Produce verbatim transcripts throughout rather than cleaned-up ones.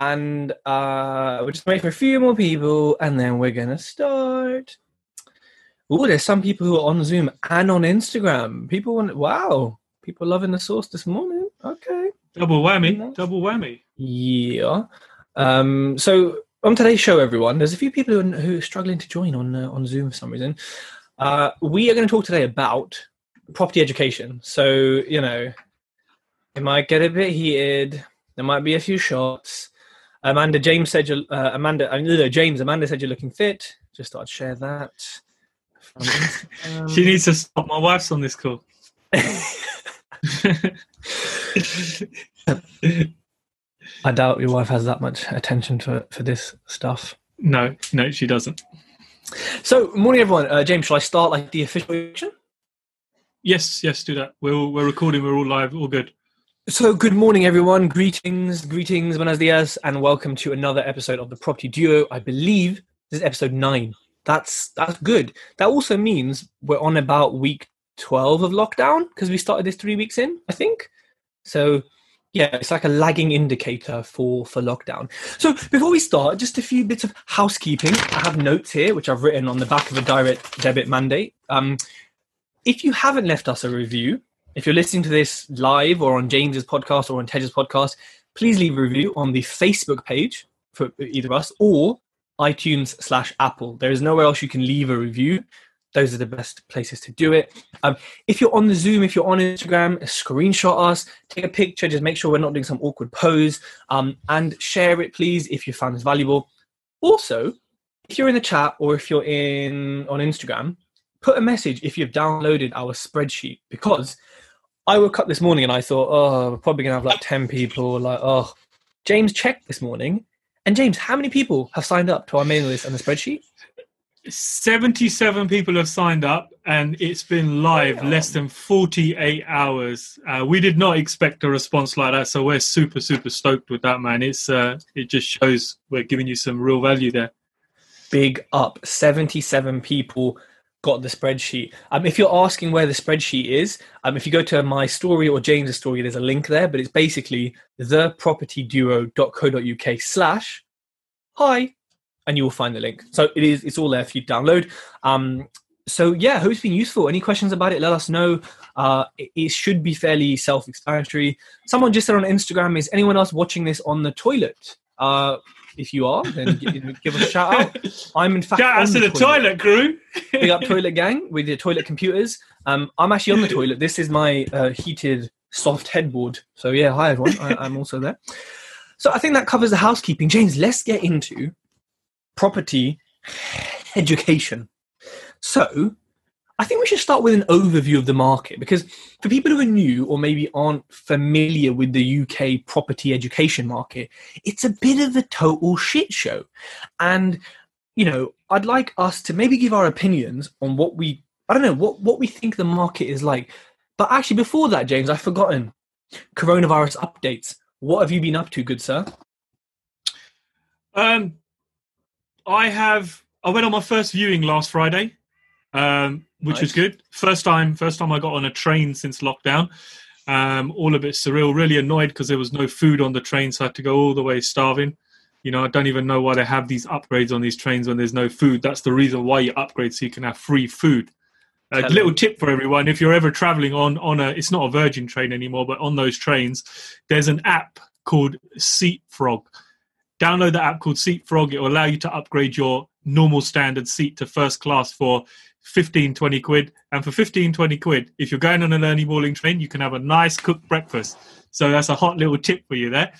And uh, we're just waiting for a few more people, and then we're going to start. Oh, there's some people who are on Zoom and on Instagram. People want, wow, people loving the sauce this morning. Okay. Double whammy, nice. double whammy. Yeah. Um, so on today's show, everyone, there's a few people who are, who are struggling to join on uh, on Zoom for some reason. Uh, we are going to talk today about property education. So, you know, it might get a bit heated. There might be a few shots. Amanda, James said, you're, uh, Amanda, I mean, no, James, Amanda said you're looking fit. Just thought I'd share that. Um, she needs to stop. My wife's on this call. I doubt your wife has that much attention for, for this stuff. No, no, she doesn't. So, morning, everyone. Uh, James, shall I start like the official action? Yes, yes, do that. We're all, we're recording. We're all live. All good. So, good morning, everyone. Greetings, greetings, buenos dias, and welcome to another episode of the Property Duo. I believe this is episode nine. That's that's good. That also means we're on about week twelve of lockdown because we started this three weeks in, I think. So. Yeah, it's like a lagging indicator for, for lockdown. So before we start, just a few bits of housekeeping. I have notes here, which I've written on the back of a direct debit mandate. Um, if you haven't left us a review, if you're listening to this live or on James's podcast or on Tej's podcast, please leave a review on the Facebook page for either us or iTunes slash Apple. There is nowhere else you can leave a review. Those are the best places to do it. Um, if you're on the Zoom, if you're on Instagram, screenshot us, take a picture, just make sure we're not doing some awkward pose, um, and share it, please, if you found this valuable. Also, if you're in the chat or if you're in on Instagram, put a message if you've downloaded our spreadsheet, because I woke up this morning and I thought, oh, we're probably going to have like ten people. Like, oh, James checked this morning. And James, how many people have signed up to our mailing list and the spreadsheet? seventy-seven people have signed up, and it's been live less than forty-eight hours. Uh, we did not expect a response like that, so we're super, super stoked with that, man. It's uh, it just shows we're giving you some real value there. Big up. seventy-seven people got the spreadsheet. Um, if you're asking where the spreadsheet is, um, if you go to my story or James's story, there's a link there, but it's basically thepropertyduo.co.uk slash hi. And you will find the link. So it is, it's all there for you to download. Um, so yeah, hope it's been useful. Any questions about it, let us know. Uh, it, it should be fairly self-explanatory. Someone just said on Instagram, is anyone else watching this on the toilet? Uh, if you are, then give, you know, give us a shout out. I'm in fact shout out to the toilet, toilet crew. Big up toilet gang with your toilet computers. Um, I'm actually on the toilet. This is my uh, heated soft headboard. So yeah, hi everyone. I, I'm also there. So I think that covers the housekeeping. James, let's get into property education. So I think we should start with an overview of the market, because for people who are new or maybe aren't familiar with the U K property education market, it's a bit of a total shit show. And, you know, I'd like us to maybe give our opinions on what we, I don't know, what, what we think the market is like. But actually before that, James, I've forgotten. Coronavirus updates. What have you been up to, good sir? Um, I have. I went on my first viewing last Friday, um, which nice. was good. First time, first time I got on a train since lockdown. Um, all a bit surreal. Really annoyed because there was no food on the train, so I had to go all the way starving. You know, I don't even know why they have these upgrades on these trains when there's no food. That's the reason why you upgrade, so you can have free food. A Tell little me. tip for everyone: if you're ever travelling on on a, it's not a Virgin train anymore, but on those trains, there's an app called Seat Frog. Download the app called Seat Frog. It will allow you to upgrade your normal standard seat to first class for fifteen, twenty quid. And for fifteen, twenty quid, if you're going on an early morning train, you can have a nice cooked breakfast. So that's a hot little tip for you there.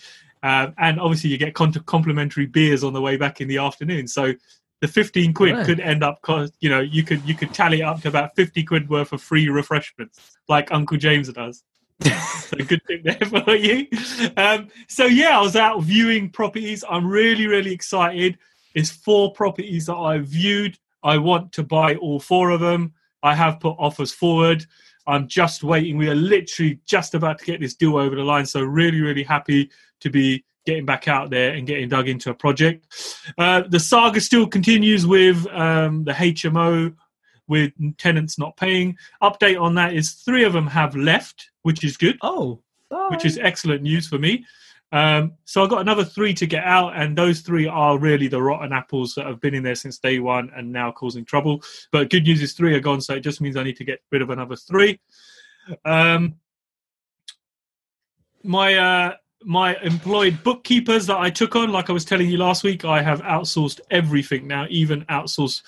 Um, and obviously you get con- complimentary beers on the way back in the afternoon. So the fifteen quid right. could end up, cost, you know, you could, you could tally up to about fifty quid worth of free refreshments like Uncle James does. So good thing there for you. Um, so yeah, I was out viewing properties. I'm really, really excited. It's four properties that I've viewed. I want to buy all four of them. I have put offers forward. I'm just waiting. We are literally just about to get this deal over the line. So really, really happy to be getting back out there and getting dug into a project. Uh, the saga still continues with um, the H M O, with tenants not paying. Update on that is three of them have left, which is good. Oh, bye. Which is excellent news for me. Um, so I've got another three to get out, and those three are really the rotten apples that have been in there since day one and now causing trouble. But good news is three are gone, so it just means I need to get rid of another three. Um, my uh, my employed bookkeepers that I took on, like I was telling you last week, I have outsourced everything now, even outsourced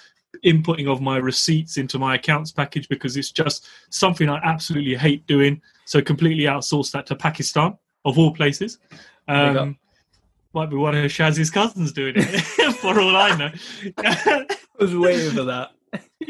inputting of my receipts into my accounts package, because it's just something I absolutely hate doing. So completely outsourced that to Pakistan, of all places. Um, might be one of Shaz's cousins doing it, for all I know. I was waiting for that.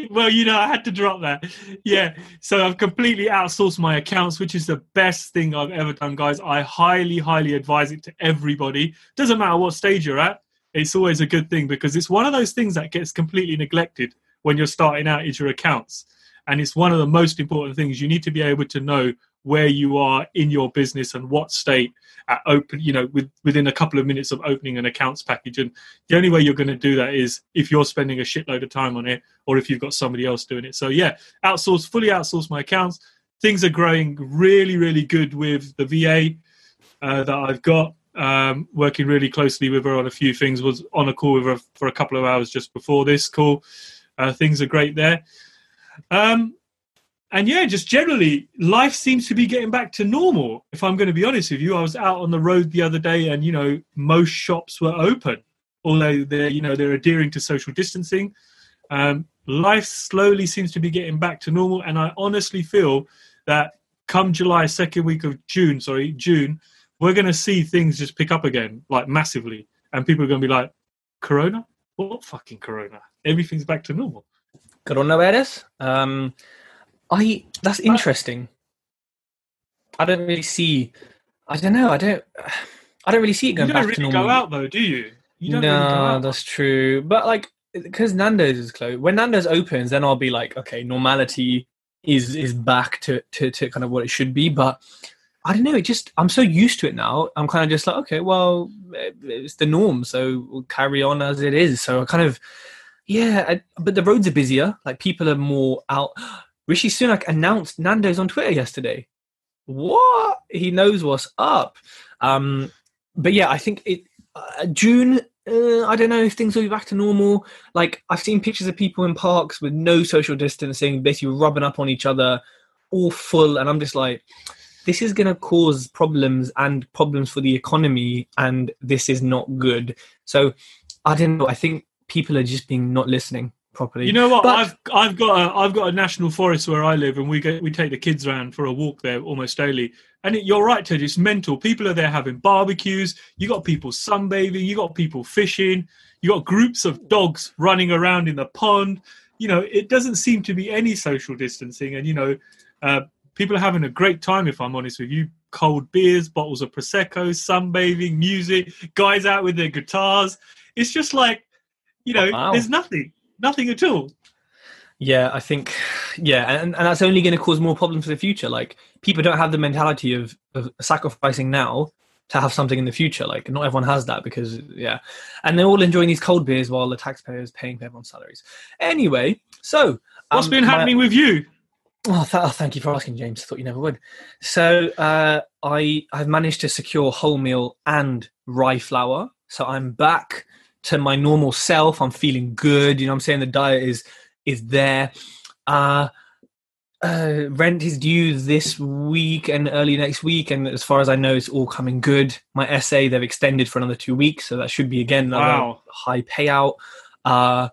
Well, you know, I had to drop that. Yeah, so I've completely outsourced my accounts, which is the best thing I've ever done, guys. I highly, highly advise it to everybody. Doesn't matter what stage you're at. It's always a good thing, because it's one of those things that gets completely neglected when you're starting out, is your accounts. And it's one of the most important things. You need to be able to know where you are in your business and what state at open, you know, with, within a couple of minutes of opening an accounts package. And the only way you're going to do that is if you're spending a shitload of time on it, or if you've got somebody else doing it. So yeah, outsource, fully outsource my accounts. Things are growing really, really good with the V A uh, that I've got. Um, working really closely with her on a few things. Was on a call with her for a couple of hours just before this call. Uh, things are great there. Um, and yeah, just generally, life seems to be getting back to normal. If I'm going to be honest with you, I was out on the road the other day, and you know, most shops were open, although they're you know they're adhering to social distancing. Um, life slowly seems to be getting back to normal, and I honestly feel that come July, second week of June, sorry, June. we're going to see things just pick up again, like massively. And people are going to be like, Corona? What fucking Corona? Everything's back to normal. Coronavirus? Um, I, that's interesting. I don't really see, I don't know. I don't, I don't really see it going back really to normal. You don't really go out though, do you? You don't no, really go out. That's true. But like, because Nando's is closed. When Nando's opens, then I'll be like, okay, normality is, is back to, to, to kind of what it should be. But I don't know. It just, I'm so used to it now. I'm kind of just like, okay, well, it's the norm. So we'll carry on as it is. So I kind of, yeah, I, but the roads are busier. Like people are more out. Rishi Sunak announced Nando's on Twitter yesterday. What? He knows what's up. Um, but yeah, I think it, uh, June, uh, I don't know if things will be back to normal. Like I've seen pictures of people in parks with no social distancing, basically rubbing up on each other, all full. And I'm just like, this is going to cause problems and problems for the economy, and this is not good. So I don't know. I think people are just being not listening properly. You know what? But I've I've got a, I've got a national forest where I live, and we go we take the kids around for a walk there almost daily. And it, you're right, Ted. It's mental. People are there having barbecues. You got people sunbathing. You got people fishing. You got groups of dogs running around in the pond. You know, it doesn't seem to be any social distancing, and you know. Uh, People are having a great time, if I'm honest with you. Cold beers, bottles of Prosecco, sunbathing, music, guys out with their guitars. It's just like, you know, oh, wow. There's nothing, nothing at all. Yeah, I think, yeah. And, and that's only going to cause more problems for the future. Like people don't have the mentality of, of sacrificing now to have something in the future. Like not everyone has that because, yeah. And they're all enjoying these cold beers while the taxpayer is paying for everyone's salaries. Anyway, so. What's um, been happening my, with you? Oh, th- oh, thank you for asking, James. I thought you never would. So uh, I, I've managed to secure wholemeal and rye flour. So I'm back to my normal self. I'm feeling good. You know what I'm saying? The diet is is there. Uh, uh, rent is due this week and early next week. And as far as I know, it's all coming good. My essay, they've extended for another two weeks. So that should be, again, another wow. high payout. Uh,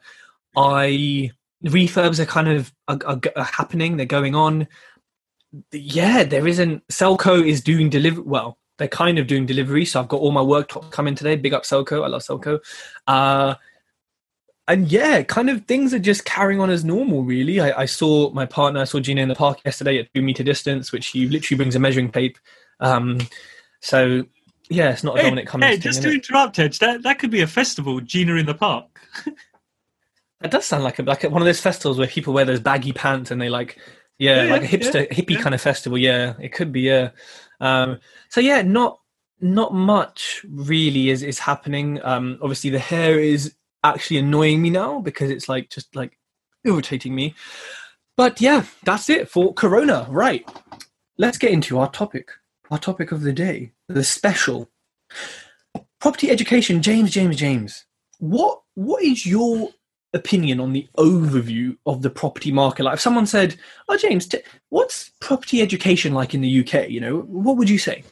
I... The refurbs are kind of are, are, are happening. They're going on. Yeah, there isn't. Selco is doing delivery. Well, they're kind of doing delivery. So I've got all my worktops coming today. Big up Selco. I love Selco. Uh, and yeah, kind of things are just carrying on as normal, really. I, I saw my partner, I saw Gina in the park yesterday at two meter distance, which she literally brings a measuring tape. Um, so Yeah, it's not a hey, Dominic Cummings hey, thing, just to it? interrupt, Tej, that, that could be a festival, Gina in the Park. That does sound like a, like one of those festivals where people wear those baggy pants and they like, yeah, yeah like a hipster, yeah, hippie yeah. kind of festival. Yeah, it could be, yeah. Um, so, yeah, not not much really is, is happening. Um, obviously, the hair is actually annoying me now because it's like just like irritating me. But, yeah, that's it for Corona. Right. Let's get into our topic, our topic of the day, the special. Property education, James, James, James. What What is your opinion on the overview of the property market? Like if someone said, oh, James, t- what's property education like in the U K? You know, what would you say?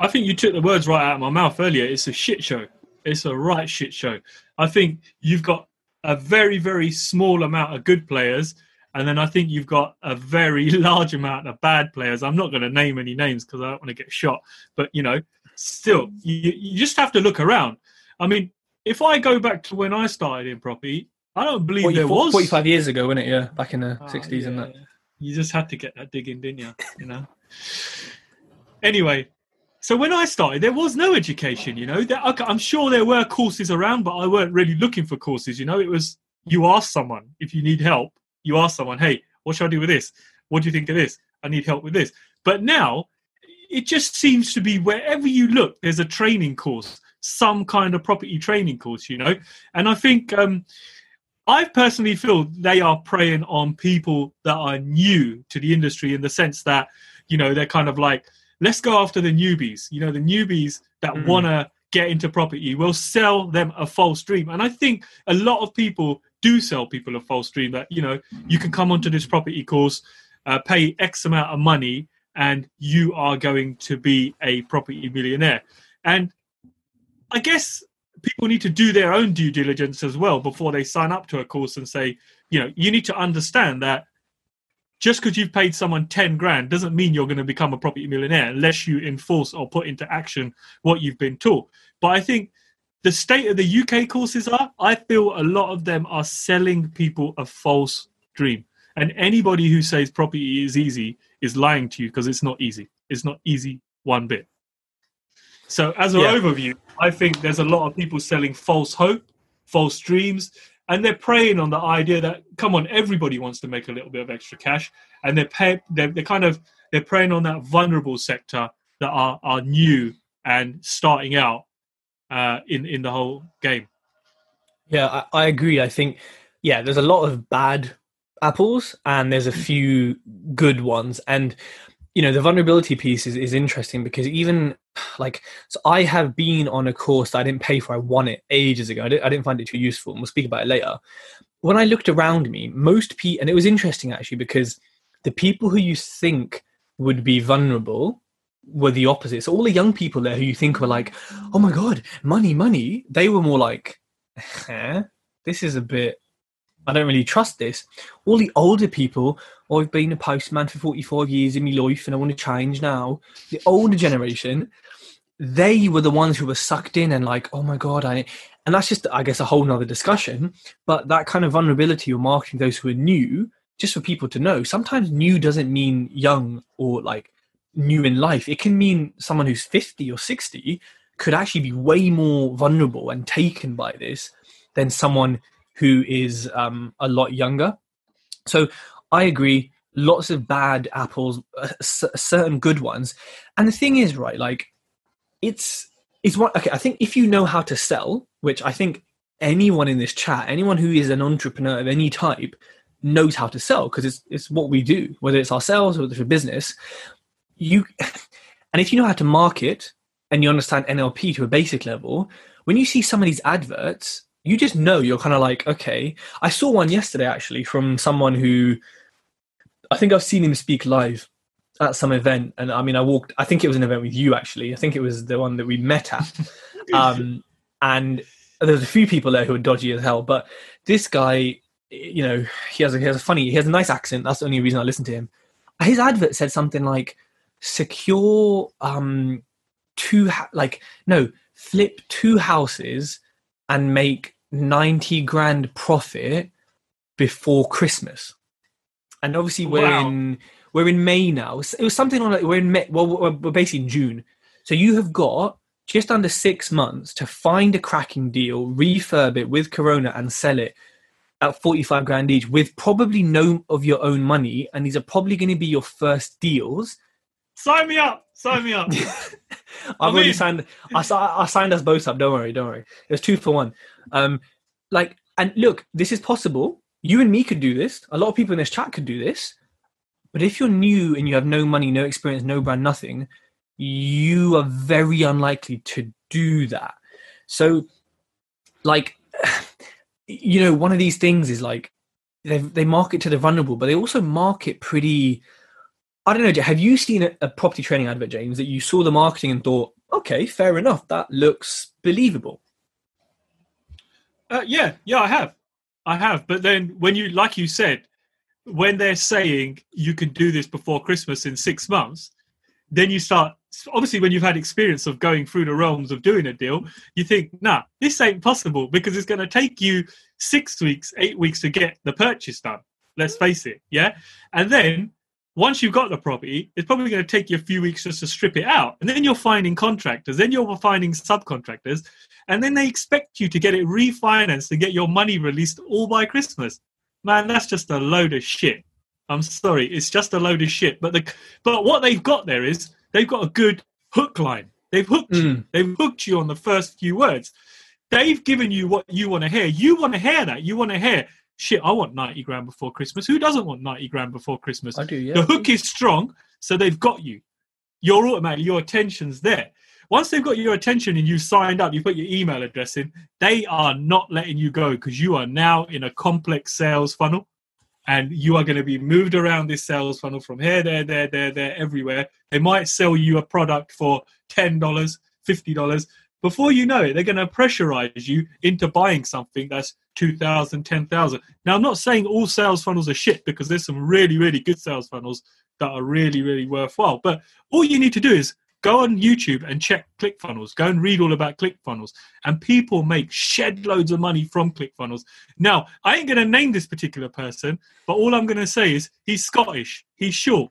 I think you took the words right out of my mouth earlier. It's a shit show. It's a right shit show. I think you've got a very, very small amount of good players, and then I think you've got a very large amount of bad players. I'm not going to name any names because I don't want to get shot. But, you know, still, you, you just have to look around. I mean, if I go back to when I started in property, I don't believe forty, there was... forty-five years ago, wasn't it? Yeah, back in the oh, sixties yeah. and that. You just had to get that digging, didn't you? You know? Anyway, so when I started, there was no education, you know? There, I'm sure there were courses around, but I weren't really looking for courses, you know? It was, you ask someone if you need help. You ask someone, hey, what should I do with this? What do you think of this? I need help with this. But now, it just seems to be wherever you look, there's a training course, some kind of property training course, you know. And I think um, I personally feel they are preying on people that are new to the industry in the sense that, you know, they're kind of like, let's go after the newbies, you know, the newbies that mm. want to get into property. We'll sell them a false dream. And I think a lot of people do sell people a false dream that, you know, you can come onto this property course, uh, pay X amount of money, and you are going to be a property millionaire. And I guess people need to do their own due diligence as well before they sign up to a course and say, you know, you need to understand that just because you've paid someone ten grand doesn't mean you're going to become a property millionaire unless you enforce or put into action what you've been taught. But I think the state of the U K courses are, I feel a lot of them are selling people a false dream. And anybody who says property is easy is lying to you because it's not easy. It's not easy one bit. So as an yeah. overview, I think there's a lot of people selling false hope, false dreams, and they're preying on the idea that, come on, everybody wants to make a little bit of extra cash, and they're pay, they're, they're kind of they're preying on that vulnerable sector that are, are new and starting out uh, in in the whole game. Yeah, I, I agree. I think yeah, there's a lot of bad apples, and there's a few good ones, and you know the vulnerability piece is, is interesting because even like so I have been on a course that I didn't pay for. I won it ages ago. I didn't, I didn't find it too useful, and we'll speak about it later. When I looked around me, most people, and it was interesting actually because the people who you think would be vulnerable were the opposite. So all the young people there who you think were like, oh my god, money, money, they were more like, eh, this is a bit, I don't really trust this. All the older people, oh, I've been a postman for forty-five years in my life and I want to change now. The older generation, they were the ones who were sucked in and like, oh my God, I, and that's just, I guess, a whole nother discussion. But that kind of vulnerability or marketing those who are new, just for people to know, sometimes new doesn't mean young or like new in life. It can mean someone who's fifty or sixty could actually be way more vulnerable and taken by this than someone who is um, a lot younger. So I agree, lots of bad apples, uh, c- certain good ones. And the thing is, right, like it's, it's what, okay, I think if you know how to sell, which I think anyone in this chat, anyone who is an entrepreneur of any type knows how to sell because it's it's what we do, whether it's ourselves or it's a business. You, and if you know how to market and you understand N L P to a basic level, when you see some of these adverts, you just know, you're kind of like, okay. I saw one yesterday actually from someone who, I think I've seen him speak live at some event. And I mean, I walked, I think it was an event with you actually. I think it was the one that we met at. Um, and there's a few people there who are dodgy as hell, but this guy, you know, he has a, he has a funny, he has a nice accent. That's the only reason I listened to him. His advert said something like secure um, two, ha- like no, flip two houses and make ninety grand profit before Christmas. And obviously we're wow. in we're in May now. It was something on like we're in May, well we're basically in June. So you have got just under six months to find a cracking deal, refurb it with Corona and sell it at forty-five grand each with probably no of your own money. And these are probably going to be your first deals. Sign me up. Sign me up. I've I mean... already signed. I, I signed us both up. Don't worry. Don't worry. It was two for one. Um, like, and look, this is possible. You and me could do this. A lot of people in this chat could do this. But if you're new and you have no money, no experience, no brand, nothing, you are very unlikely to do that. So, like, you know, one of these things is like, they they market to the vulnerable, but they also market pretty, I don't know, have you seen a, a property training advert, James, that you saw the marketing and thought, okay, fair enough, that looks believable? Uh, yeah, yeah, I have. I have. But then when you, like you said, when they're saying you can do this before Christmas in six months, then you start, obviously when you've had experience of going through the realms of doing a deal, you think, nah, this ain't possible because it's going to take you six weeks, eight weeks to get the purchase done. Let's face it. Yeah. And then once you've got the property, it's probably going to take you a few weeks just to strip it out. And then you're finding contractors, then you're finding subcontractors, and then they expect you to get it refinanced and get your money released all by Christmas. Man, that's just a load of shit. I'm sorry, it's just a load of shit. But the but what they've got there is they've got a good hook line. They've hooked mm. you. They've hooked you on the first few words. They've given you what you want to hear. You want to hear that. You want to hear, shit, I want ninety grand before Christmas. Who doesn't want ninety grand before Christmas? I do, yeah. The hook is strong, so they've got you. You're automatic, your attention's there. Once they've got your attention and you've signed up, you put your email address in, they are not letting you go because you are now in a complex sales funnel and you are going to be moved around this sales funnel from here, there, there, there, there, everywhere. They might sell you a product for ten dollars, fifty dollars. Before you know it, they're going to pressurize you into buying something that's two thousand dollars, ten thousand dollars. Now, I'm not saying all sales funnels are shit because there's some really, really good sales funnels that are really, really worthwhile. But all you need to do is go on YouTube and check ClickFunnels. Go and read all about ClickFunnels. And people make shed loads of money from ClickFunnels. Now, I ain't going to name this particular person, but all I'm going to say is he's Scottish. He's short.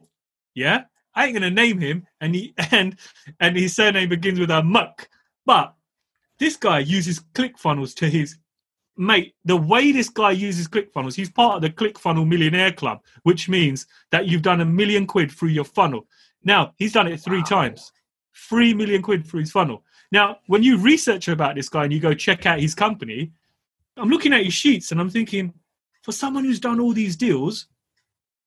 Yeah? I ain't going to name him. And he and and his surname begins with a muck. But this guy uses ClickFunnels to his... Mate, the way this guy uses ClickFunnels, he's part of the ClickFunnel Millionaire Club, which means that you've done a million quid through your funnel. Now, he's done it three wow. times. Three million quid through his funnel. Now, when you research about this guy and you go check out his company, I'm looking at his sheets and I'm thinking, for someone who's done all these deals,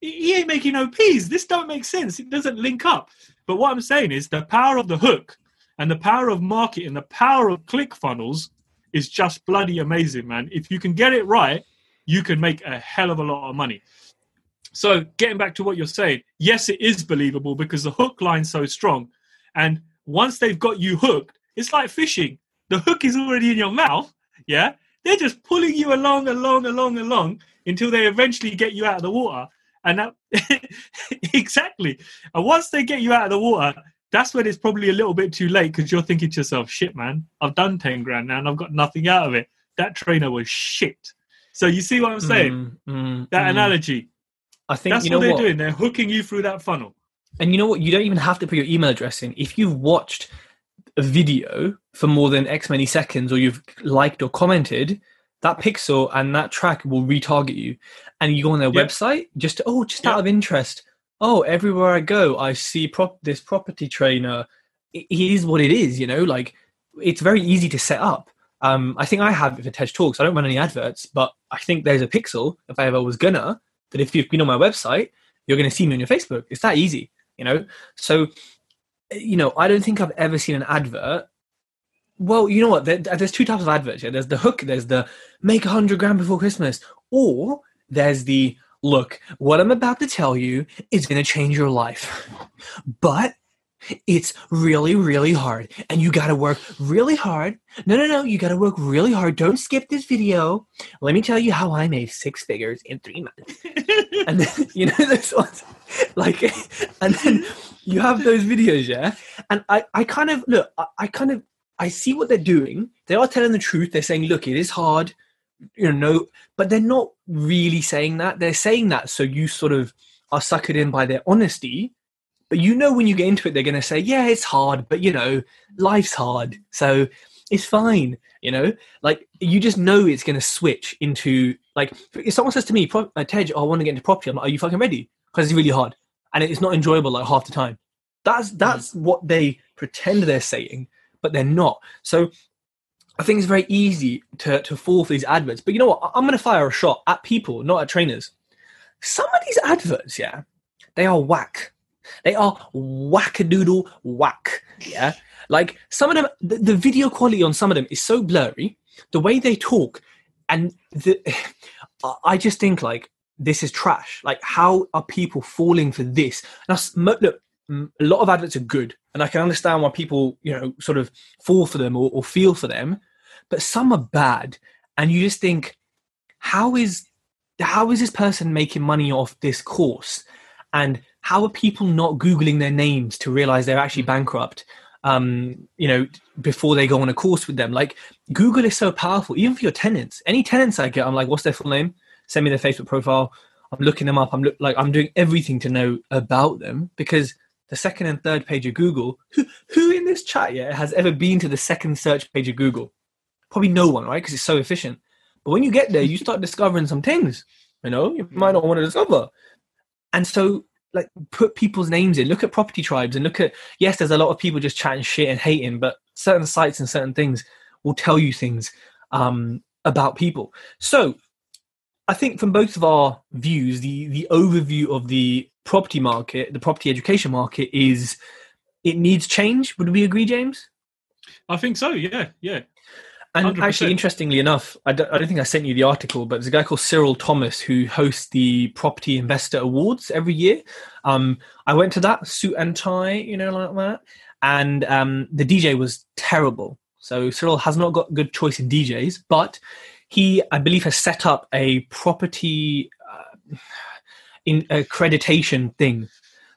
he ain't making no P's. This don't make sense. It doesn't link up. But what I'm saying is the power of the hook and the power of marketing, the power of ClickFunnels is just bloody amazing, man. If you can get it right, you can make a hell of a lot of money. So getting back to what you're saying, yes, it is believable because the hook line's so strong. And once they've got you hooked, it's like fishing. The hook is already in your mouth, yeah? They're just pulling you along, along, along, along until they eventually get you out of the water. And that exactly. And once they get you out of the water, that's when it's probably a little bit too late because you're thinking to yourself, shit, man, I've done ten grand now and I've got nothing out of it. That trainer was shit. So you see what I'm saying? Mm, mm, that mm. analogy. I think that's you what know they're what? doing. They're hooking you through that funnel. And you know what? You don't even have to put your email address in. If you've watched a video for more than X many seconds or you've liked or commented, that pixel and that track will retarget you. And you go on their yep. website just, to, oh, just yep. out of interest. Oh, everywhere I go, I see prop- this property trainer. It is what it is, you know, like it's very easy to set up. Um, I think I have it for Tej Talks. I don't run any adverts, but I think there's a pixel, if I ever was gonna, that if you've been on my website, you're going to see me on your Facebook. It's that easy. You know, so, you know, I don't think I've ever seen an advert. Well, you know what? There, there's two types of adverts. Yeah? There's the hook. There's the make a hundred grand before Christmas, or there's the look, what I'm about to tell you is going to change your life, but it's really, really hard and you got to work really hard. No, no, no. You got to work really hard. Don't skip this video. Let me tell you how I made six figures in three months. And then, you know, those ones like, and then you have those videos. Yeah. And I, I kind of look, I, I kind of, I see what they're doing. They are telling the truth. They're saying, look, it is hard, you know, but they're not really saying that. They're saying that. So you sort of are suckered in by their honesty. But you know, when you get into it, they're going to say, yeah, it's hard, but you know, life's hard. So it's fine. You know, like you just know it's going to switch into like, if someone says to me, Tej, oh, I want to get into property. I'm like, are you fucking ready? Because it's really hard and it's not enjoyable like half the time. That's, that's what they pretend they're saying, but they're not. So I think it's very easy to, to fall for these adverts, but you know what? I'm going to fire a shot at people, not at trainers. Some of these adverts, yeah, they are whack. They are whack-a-doodle whack, yeah? Like, some of them, the, the video quality on some of them is so blurry, the way they talk, and the, I just think, like, this is trash. Like, how are people falling for this? Now, look, a lot of adverts are good, and I can understand why people, you know, sort of fall for them or, or feel for them, but some are bad, and you just think, how is how is this person making money off this course? And how are people not Googling their names to realize they're actually bankrupt, um, you know, before they go on a course with them? Like, Google is so powerful, even for your tenants. Any tenants I get, I'm like, what's their full name? Send me their Facebook profile. I'm looking them up. I'm look, like, I'm doing everything to know about them, because the second and third page of Google, who, who in this chat yeah, has ever been to the second search page of Google? Probably no one, right? Because it's so efficient. But when you get there, you start discovering some things, you know, you might not want to discover. And so, like, put people's names in, look at Property Tribes and look at, yes, there's a lot of people just chatting shit and hating, but certain sites and certain things will tell you things um, about people. So I think from both of our views, the, the overview of the property market, the property education market, is it needs change. Would we agree, James? I think so. Yeah. Yeah. And one hundred percent. Actually, interestingly enough, I don't, I don't think I sent you the article, but there's a guy called Cyril Thomas who hosts the Property Investor Awards every year. Um, I went to that, suit and tie, you know, like that. And um, the D J was terrible. So Cyril has not got good choice in D Js, but he, I believe, has set up a property uh, in accreditation thing.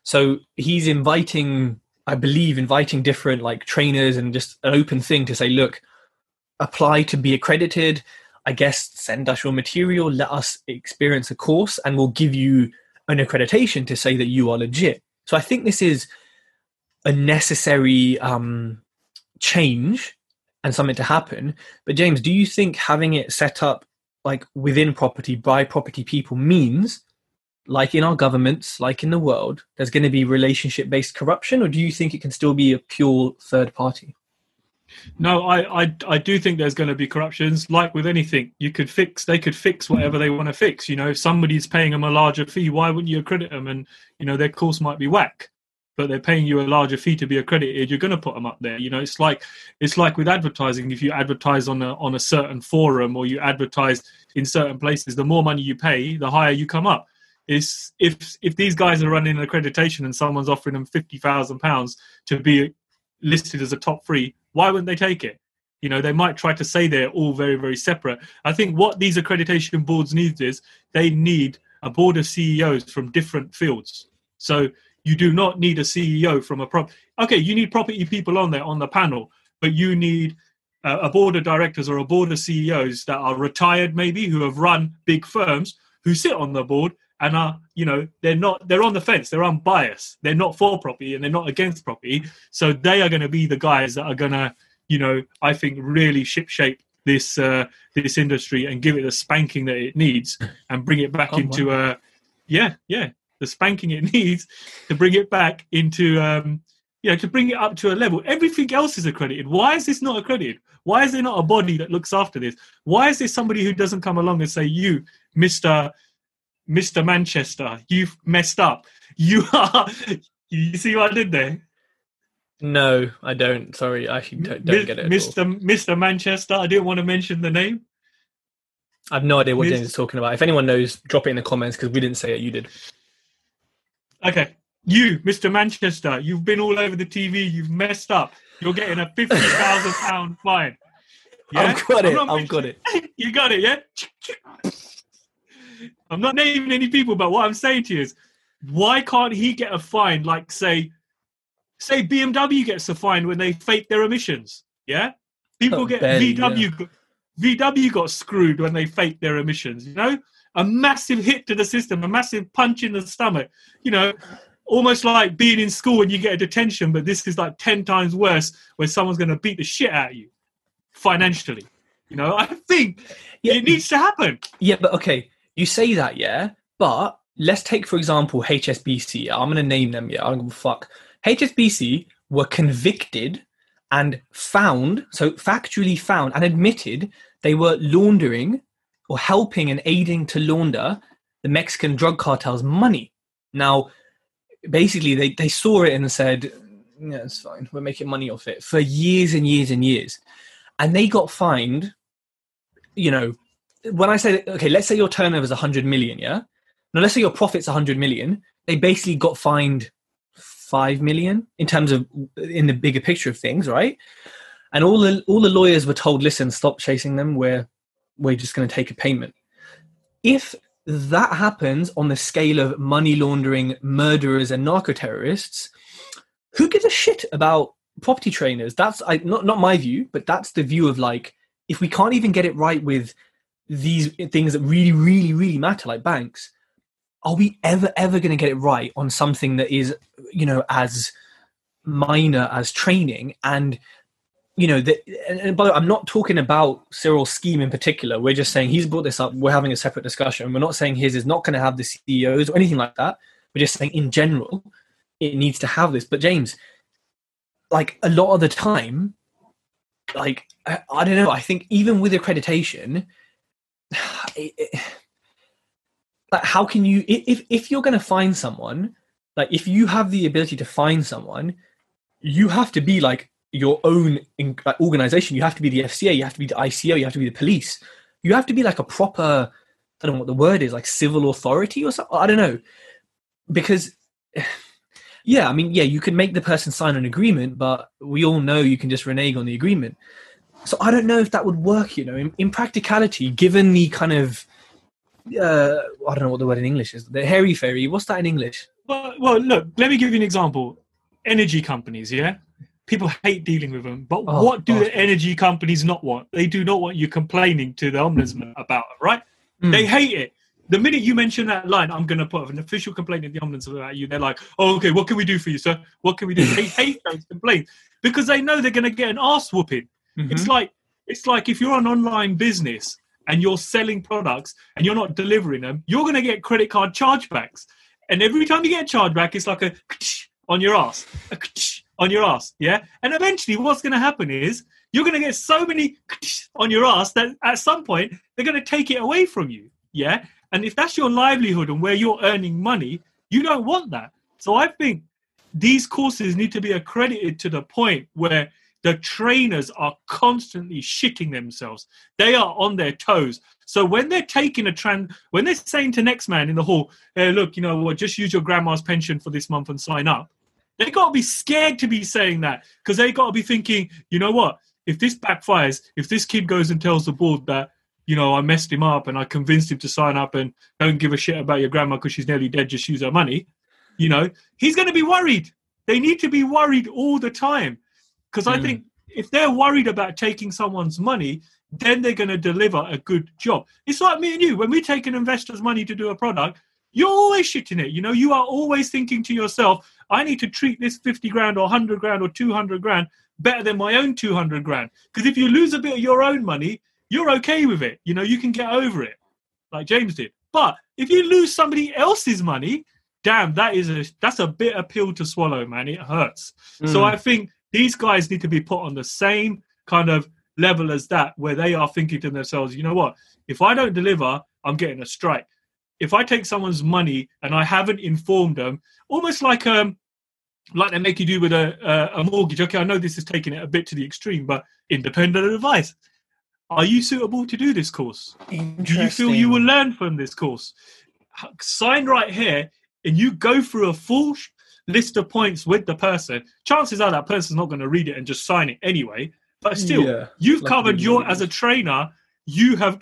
So he's inviting, I believe, inviting different like trainers and just an open thing to say, look, apply to be accredited, I guess, send us your material, let us experience a course, and we'll give you an accreditation to say that you are legit. So I think this is a necessary um, change and something to happen. But James, do you think having it set up like within property by property people means, like in our governments, like in the world, there's going to be relationship-based corruption, or do you think it can still be a pure third party? No, I, I I do think there's going to be corruptions. Like with anything, you could fix, they could fix whatever they want to fix. You know, if somebody's paying them a larger fee, why wouldn't you accredit them? And, you know, their course might be whack, but they're paying you a larger fee to be accredited. You're going to put them up there. You know, it's like it's like with advertising. If you advertise on a, on a certain forum, or you advertise in certain places, the more money you pay, the higher you come up. It's, if, if these guys are running an accreditation and someone's offering them fifty thousand pounds to be listed as a top three, why wouldn't they take it? You know, they might try to say they're all very, very separate. I think what these accreditation boards need is they need a board of C E Os from different fields. So you do not need a C E O from a prop. Okay, you need property people on there, on the panel, but you need uh, a board of directors or a board of C E Os that are retired, maybe, who have run big firms, who sit on the board and are, you know, they're not, they're on the fence, they're unbiased, they're not for property and they're not against property. So they are going to be the guys that are going to, you know, I think really shipshape this uh, this industry and give it the spanking that it needs and bring it back oh, into, wow. uh, yeah, yeah, the spanking it needs to bring it back into, um, you know, to bring it up to a level. Everything else is accredited. Why is this not accredited? Why is there not a body that looks after this? Why is there somebody who doesn't come along and say, you, Mister Mister Manchester, you've messed up. You are. You see what I did there? No, I don't. Sorry, I actually don't, don't get it. Mister Mister Manchester, I didn't want to mention the name. I have no idea what Miz James is talking about. If anyone knows, drop it in the comments, because we didn't say it, you did. Okay. You, Mister Manchester, you've been all over the T V, you've messed up. You're getting a fifty thousand pounds fine. Yeah? I've got it, I've got it. You got it, yeah? I'm not naming any people, but what I'm saying to you is, why can't he get a fine? Like, say, say B M W gets a fine when they fake their emissions. Yeah, people oh, get ben, V W. Yeah. V W got screwed when they faked their emissions. You know, a massive hit to the system, a massive punch in the stomach. You know, almost like being in school and you get a detention, but this is like ten times worse, where someone's going to beat the shit out of you financially. You know, I think yeah. it needs to happen. Yeah, but okay, you say that, yeah, but let's take, for example, H S B C. I'm going to name them, yeah, I don't give a fuck. H S B C were convicted and found, so factually found and admitted they were laundering or helping and aiding to launder the Mexican drug cartel's money. Now, basically, they, they saw it and said, yeah, it's fine, we're making money off it for years and years and years. And they got fined, you know, when I say, okay, let's say your turnover is one hundred million, yeah? Now, let's say your profit's one hundred million. They basically got fined five million in terms of, in the bigger picture of things, right? And all the all the lawyers were told, listen, stop chasing them. We're, we're just going to take a payment. If that happens on the scale of money laundering, murderers and narco-terrorists, who gives a shit about property trainers? That's I, not not my view, but that's the view of, like, if we can't even get it right with these things that really, really, really matter, like banks, are we ever, ever going to get it right on something that is, you know, as minor as training? And, you know, the, and by the way, I'm not talking about Cyril's scheme in particular. We're just saying he's brought this up. We're having a separate discussion. We're not saying his is not going to have the C E Os or anything like that. We're just saying in general, it needs to have this. But James, like, a lot of the time, like, I, I don't know, I think even with accreditation, it, it, like, how can you, if if you're going to find someone, like, if you have the ability to find someone, you have to be like your own organization. You have to be the F C A, you have to be the I C O, you have to be the police. You have to be like a proper, I don't know what the word is, like civil authority or something. I don't know. Because, yeah, I mean, yeah, you can make the person sign an agreement, but we all know you can just renege on the agreement. So I don't know if that would work, you know, in, in practicality, given the kind of, uh, I don't know what the word in English is, the hairy fairy. What's that in English? Well, well, look, let me give you an example. Energy companies, yeah? People hate dealing with them, but oh, what do God. the energy companies not want? They do not want you complaining to the ombudsman about them, right? Mm. They hate it. The minute you mention that line, I'm going to put an official complaint in the ombudsman about you. They're like, oh, okay, what can we do for you, sir? What can we do? They hate those complaints because they know they're going to get an ass whooping. Mm-hmm. It's like, it's like if you're an online business and you're selling products and you're not delivering them, you're going to get credit card chargebacks. And every time you get a chargeback, it's like a on your ass, a on your ass, yeah? And eventually what's going to happen is you're going to get so many on your ass that at some point they're going to take it away from you, yeah? And if that's your livelihood and where you're earning money, you don't want that. So I think these courses need to be accredited to the point where the trainers are constantly shitting themselves. They are on their toes. So when they're taking a trend, when they're saying to next man in the hall, hey, look, you know what, well, just use your grandma's pension for this month and sign up. They got to be scared to be saying that because they got to be thinking, you know what, if this backfires, if this kid goes and tells the board that, you know, I messed him up and I convinced him to sign up and don't give a shit about your grandma because she's nearly dead, just use her money, you know, he's going to be worried. They need to be worried all the time because mm. I think if they're worried about taking someone's money, then they're going to deliver a good job. It's like me and you. When we take an investor's money to do a product, you're always shitting it. You know, you are always thinking to yourself, I need to treat this fifty grand or one hundred grand or two hundred grand better than my own two hundred grand. Because if you lose a bit of your own money, you're okay with it. You know, you can get over it like James did. But if you lose somebody else's money, damn, that is a, that's a bitter pill to swallow, man. It hurts. Mm. So I think these guys need to be put on the same kind of level as that, where they are thinking to themselves, you know what, if I don't deliver, I'm getting a strike. If I take someone's money and I haven't informed them, almost like um, like they make you do with a, a mortgage. Okay, I know this is taking it a bit to the extreme, but independent advice. Are you suitable to do this course? Do you feel you will learn from this course? Sign right here and you go through a full list of points with the person. Chances are that person's not going to read it and just sign it anyway. But still, yeah, you've like covered your, movies. as a trainer, you have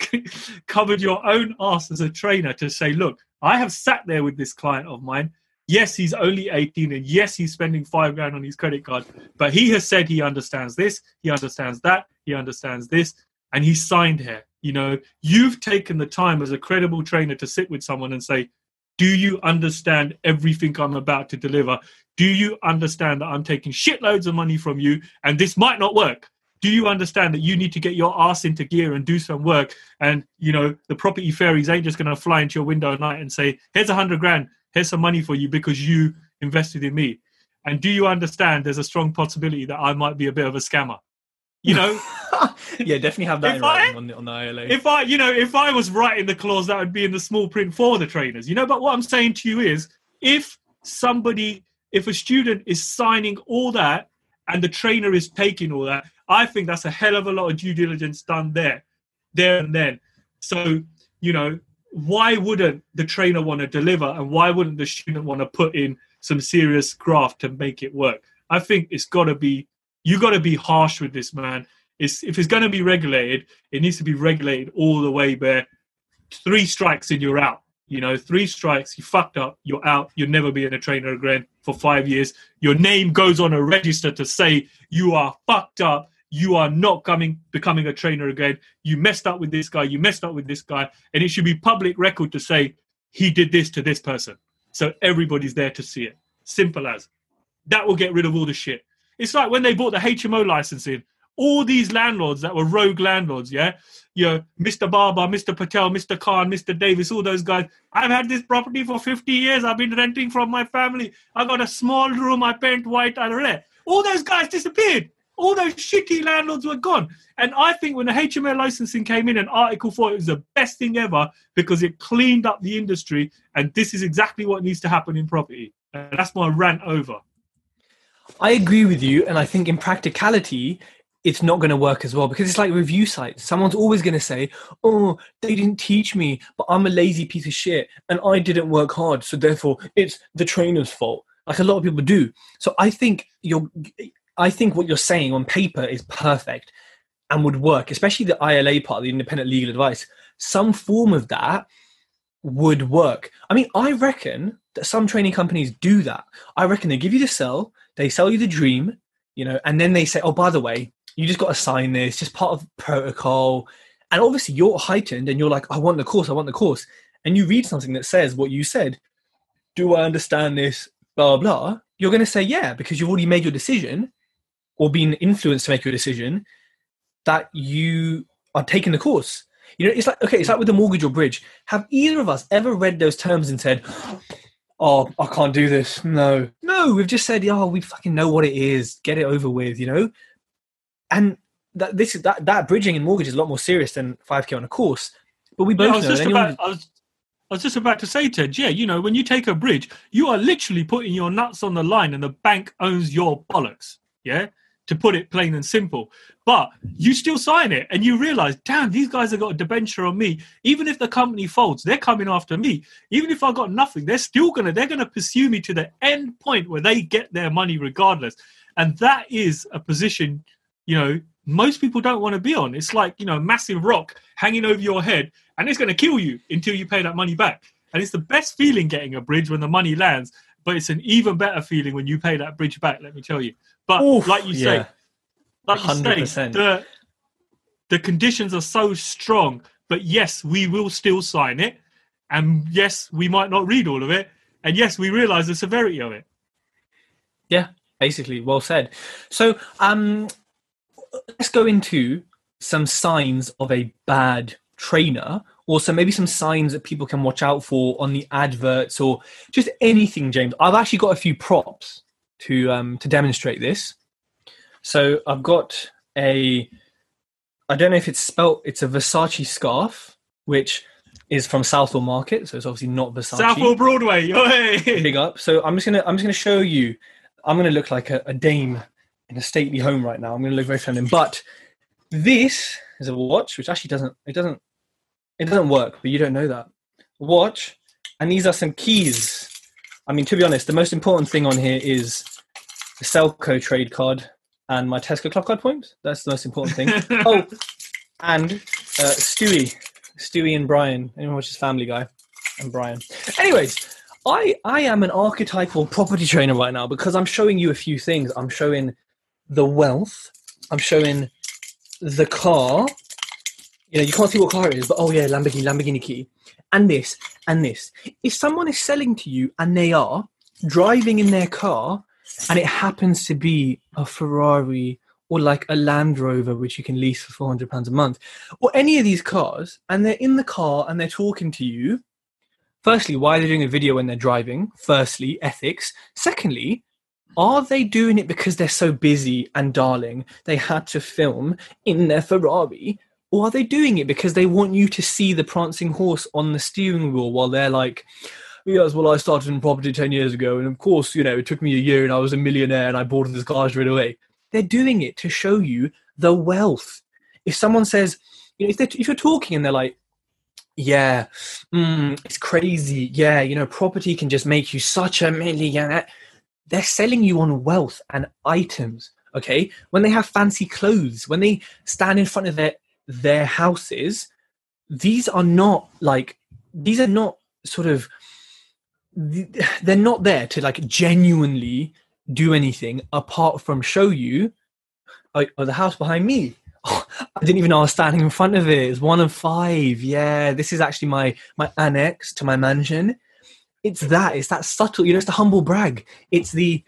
covered your own ass as a trainer to say, look, I have sat there with this client of mine. Yes, he's only eighteen and yes, he's spending five grand on his credit card, but he has said he understands this, he understands that, he understands this, and he signed here. You know, you've taken the time as a credible trainer to sit with someone and say, Do you understand everything I'm about to deliver? Do you understand that I'm taking shitloads of money from you and this might not work? Do you understand that you need to get your ass into gear and do some work? And, you know, the property fairies ain't just going to fly into your window at night and say, here's a hundred grand, here's some money for you because you invested in me. And do you understand there's a strong possibility that I might be a bit of a scammer? You know? Yeah, definitely have that in writing I, on, the, on the I L A. If I, you know, if I was writing the clause, that would be in the small print for the trainers, you know? But what I'm saying to you is if somebody, if a student is signing all that and the trainer is taking all that, I think that's a hell of a lot of due diligence done there, there and then. So, you know, why wouldn't the trainer want to deliver and why wouldn't the student want to put in some serious graft to make it work? I think it's got to be, you got to be harsh with this, man. It's, if it's going to be regulated, it needs to be regulated all the way where three strikes and you're out. You know, three strikes, you fucked up, you're out, you'll never be in a trainer again for five years. Your name goes on a register to say you are fucked up. You are not coming, becoming a trainer again. You messed up with this guy. You messed up with this guy. And it should be public record to say he did this to this person. So everybody's there to see it. Simple as. That will get rid of all the shit. It's like when they bought the H M O license in, all these landlords that were rogue landlords, yeah? You know, Mister Barber, Mister Patel, Mister Khan, Mister Davis, all those guys. I've had this property for fifty years. I've been renting from my family. I got a small room. I paint white. I don't know. All those guys disappeared. All those shitty landlords were gone. And I think when the H M O licensing came in and Article four, it was the best thing ever because it cleaned up the industry. And this is exactly what needs to happen in property. And that's my rant over. I agree with you. And I think in practicality, it's not going to work as well because it's like review sites. Someone's always going to say, oh, they didn't teach me, but I'm a lazy piece of shit and I didn't work hard. So therefore, it's the trainer's fault. Like a lot of people do. So I think you're... I think what you're saying on paper is perfect and would work, especially the I L A part, the independent legal advice. Some form of that would work. I mean, I reckon that some training companies do that. I reckon they give you the sell, they sell you the dream, you know, and then they say, oh, by the way, you just got to sign this, just part of protocol. And obviously you're heightened and you're like, I want the course, I want the course. And you read something that says what you said, do I understand this, blah, blah. You're going to say, yeah, because you've already made your decision or been influenced to make your decision that you are taking the course. You know, it's like, okay, it's like with the mortgage or bridge. Have either of us ever read those terms and said, oh, I can't do this. No, no. We've just said, oh, we fucking know what it is. Get it over with, you know? And that this is that, that bridging and mortgage is a lot more serious than five K on a course, but we both yeah, I was know. Just anyone... about, I, was, I was just about to say, Ted, yeah, you know, when you take a bridge, you are literally putting your nuts on the line and the bank owns your bollocks. Yeah. To put it plain and simple, but you still sign it and you realize, damn, these guys have got a debenture on me. Even if the company folds, they're coming after me. Even if I got nothing, they're still going to, they're going to pursue me to the end point where they get their money regardless. And that is a position, you know, most people don't want to be on. It's like, you know, a massive rock hanging over your head and it's going to kill you until you pay that money back. And it's the best feeling getting a bridge when the money lands, but it's an even better feeling when you pay that bridge back, let me tell you. But Oof, like you say, yeah. like you say, the, the conditions are so strong. But yes, we will still sign it. And yes, we might not read all of it. And yes, we realise the severity of it. Yeah, basically, well said. So um, let's go into some signs of a bad trainer. Also, maybe some signs that people can watch out for on the adverts or just anything, James. I've actually got a few props to um, to demonstrate this. So I've got a, I don't know if it's spelt, it's a Versace scarf, which is from Southall Market. So it's obviously not Versace. Southall Broadway. Big up. So I'm just going to, I'm just going to show you, I'm going to look like a, a dame in a stately home right now. I'm going to look very feminine, but this is a watch, which actually doesn't, it doesn't, it doesn't work, but you don't know that. Watch. And these are some keys. I mean, to be honest, the most important thing on here is the Selco trade card and my Tesco Club card points. That's the most important thing. Oh, and uh, Stewie, Stewie and Brian. Anyone watches Family Guy? And Brian. Anyways, I, I am an archetypal property trainer right now because I'm showing you a few things. I'm showing the wealth. I'm showing the car. You know, you can't see what car it is, but oh yeah, Lamborghini, Lamborghini key, and this, and this. If someone is selling to you and they are driving in their car and it happens to be a Ferrari or like a Land Rover, which you can lease for four hundred pounds a month, or any of these cars, and they're in the car and they're talking to you, firstly, why are they doing a video when they're driving? Firstly, ethics. Secondly, are they doing it because they're so busy and darling, they had to film in their Ferrari? Or are they doing it because they want you to see the prancing horse on the steering wheel while they're like, yes, well, I started in property ten years ago. And of course, you know, it took me a year and I was a millionaire and I bought this car straight away. They're doing it to show you the wealth. If someone says, you know, if, if you're talking and they're like, yeah, mm, it's crazy. Yeah, you know, property can just make you such a millionaire. They're selling you on wealth and items, okay? When they have fancy clothes, when they stand in front of their their houses, these are not like, these are not sort of, they're not there to like genuinely do anything apart from show you, oh, oh the house behind me. Oh, I didn't even know I was standing in front of it. It's one of five. Yeah, this is actually my my annex to my mansion. It's that. It's that subtle. You know, it's the humble brag. It's the,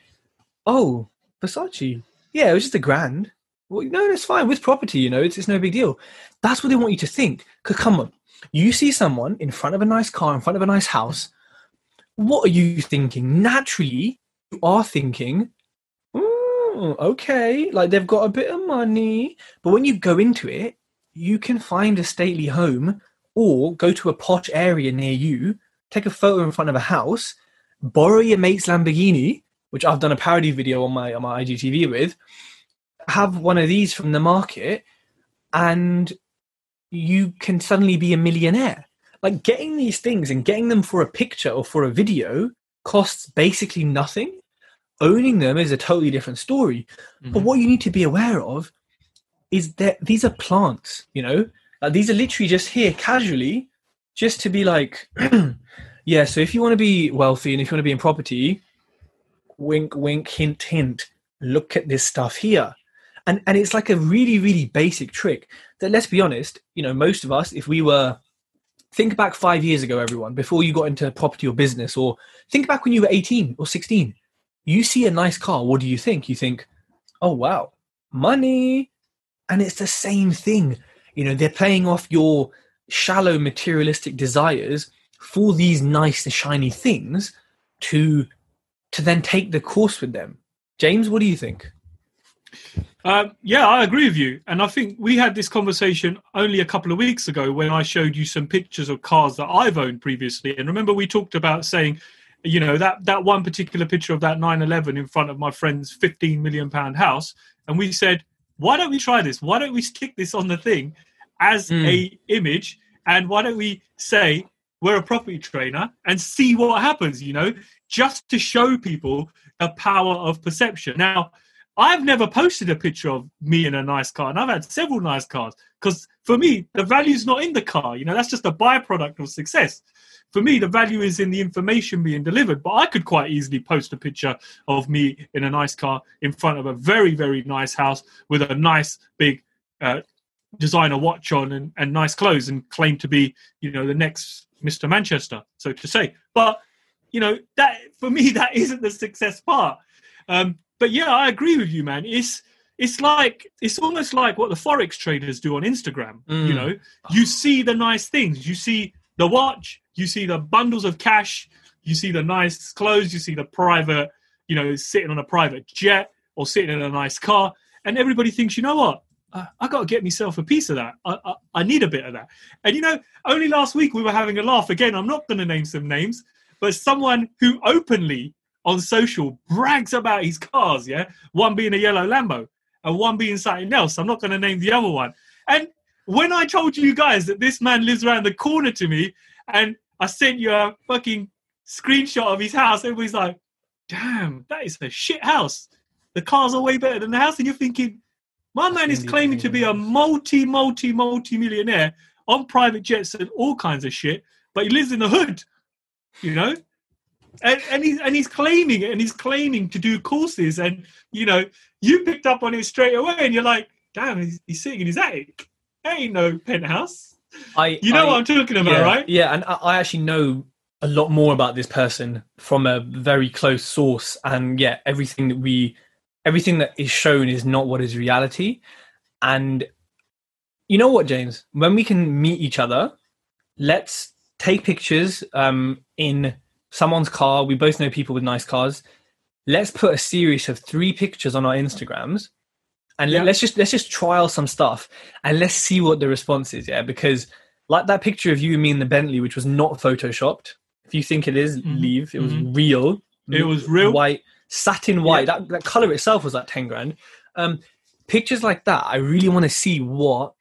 oh, Versace. Yeah, it was just a grand. Well, no, it's fine with property. You know, it's it's no big deal. That's what they want you to think. Because come on, you see someone in front of a nice car, in front of a nice house. What are you thinking? Naturally, you are thinking, mm, okay, like they've got a bit of money. But when you go into it, you can find a stately home or go to a posh area near you, take a photo in front of a house, borrow your mate's Lamborghini, which I've done a parody video on my on my I G T V with, have one of these from the market, and you can suddenly be a millionaire. Like getting these things and getting them for a picture or for a video costs basically nothing. Owning them is a totally different story. Mm-hmm. But what you need to be aware of is that these are plants, you know? Like these are literally just here casually, just to be like, yeah, so if you want to be wealthy and if you want to be in property, wink, wink, hint, hint, look at this stuff here. And and it's like a really, really basic trick that, let's be honest, you know, most of us, if we were, think back five years ago, everyone, before you got into property or business, or think back when you were eighteen or sixteen, you see a nice car. What do you think? You think, oh, wow, money. And it's the same thing. You know, they're playing off your shallow materialistic desires for these nice and shiny things to to then take the course with them. James, what do you think? Uh, yeah, I agree with you. And I think we had this conversation only a couple of weeks ago when I showed you some pictures of cars that I've owned previously. And remember we talked about saying, you know, that, that one particular picture of that nine eleven in front of my friend's fifteen million pound house. And we said, why don't we try this? Why don't we stick this on the thing as mm. a image, and why don't we say we're a property trainer and see what happens, you know, just to show people the power of perception. Now, I've never posted a picture of me in a nice car, and I've had several nice cars, because for me, the value's not in the car. You know, that's just a byproduct of success. For me, the value is in the information being delivered, but I could quite easily post a picture of me in a nice car in front of a very, very nice house with a nice big uh designer watch on and, and nice clothes and claim to be, you know, the next Mister Manchester, so to say. But, you know, that for me, that isn't the success part. Um, but yeah, I agree with you, man. It's it's like, it's almost like what the Forex traders do on Instagram. Mm. You know, you see the nice things, you see the watch, you see the bundles of cash, you see the nice clothes, you see the private, you know, sitting on a private jet or sitting in a nice car. And everybody thinks, you know what? I got to get myself a piece of that. I, I I need a bit of that. And, you know, only last week we were having a laugh. Again, I'm not going to name some names, but someone who openly on social brags about his cars, yeah? One being a yellow Lambo and one being something else. I'm not going to name the other one. And when I told you guys that this man lives around the corner to me and I sent you a fucking screenshot of his house, everybody's like, damn, that is a shit house. The cars are way better than the house. And you're thinking, my man is claiming to be a multi, multi, multi-millionaire on private jets and all kinds of shit, but he lives in the hood, you know? And, and, he's, and he's claiming it, and he's claiming to do courses, and, you know, you picked up on it straight away, and you're like, damn, he's, he's sitting in his attic. Hey, no penthouse. I, you know I, what I'm talking about, yeah, right? Yeah, and I, I actually know a lot more about this person from a very close source. And yeah, everything that we, everything that is shown is not what is reality. And you know what, James? When we can meet each other, let's take pictures um, in someone's car. We both know people with nice cars. Let's put a series of three pictures on our Instagrams. And yeah. let's just let's just trial some stuff and let's see what the response is. Yeah, because like that picture of you and me in the Bentley, which was not photoshopped. If you think it is, mm-hmm. leave. It was mm-hmm. real. It was real. White, satin white. Yeah. That that color itself was like ten grand. Um, pictures like that, I really want to see what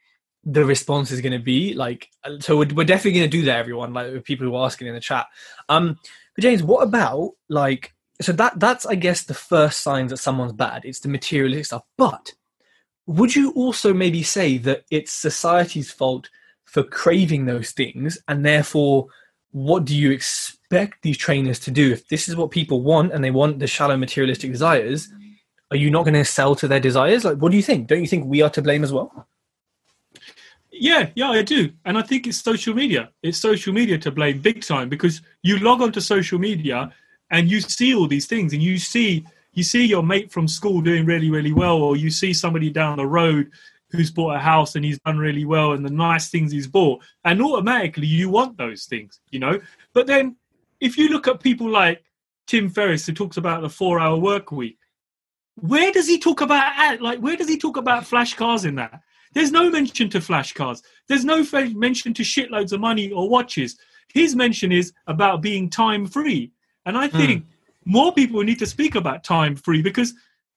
the response is going to be. Like, so we're, we're definitely going to do that, everyone. Like with people who are asking in the chat. Um, but James, what about like? So that that's I guess the first signs that someone's bad. It's the materialistic stuff, but would you also maybe say that it's society's fault for craving those things, and therefore what do you expect these trainers to do? If this is what people want and they want the shallow materialistic desires, are you not going to sell to their desires? Like, what do you think? Don't you think we are to blame as well? Yeah, yeah, I do. And I think it's social media. It's social media to blame big time, because you log onto social media and you see all these things and you see... You see your mate from school doing really, really well, or you see somebody down the road who's bought a house and he's done really well and the nice things he's bought. And automatically you want those things, you know. But then if you look at people like Tim Ferriss, who talks about the four hour work week, where does he talk about like where does he talk about flash cars in that? There's no mention to flash cars. There's no mention to shitloads of money or watches. His mention is about being time free. And I think... Mm. More people need to speak about time free, because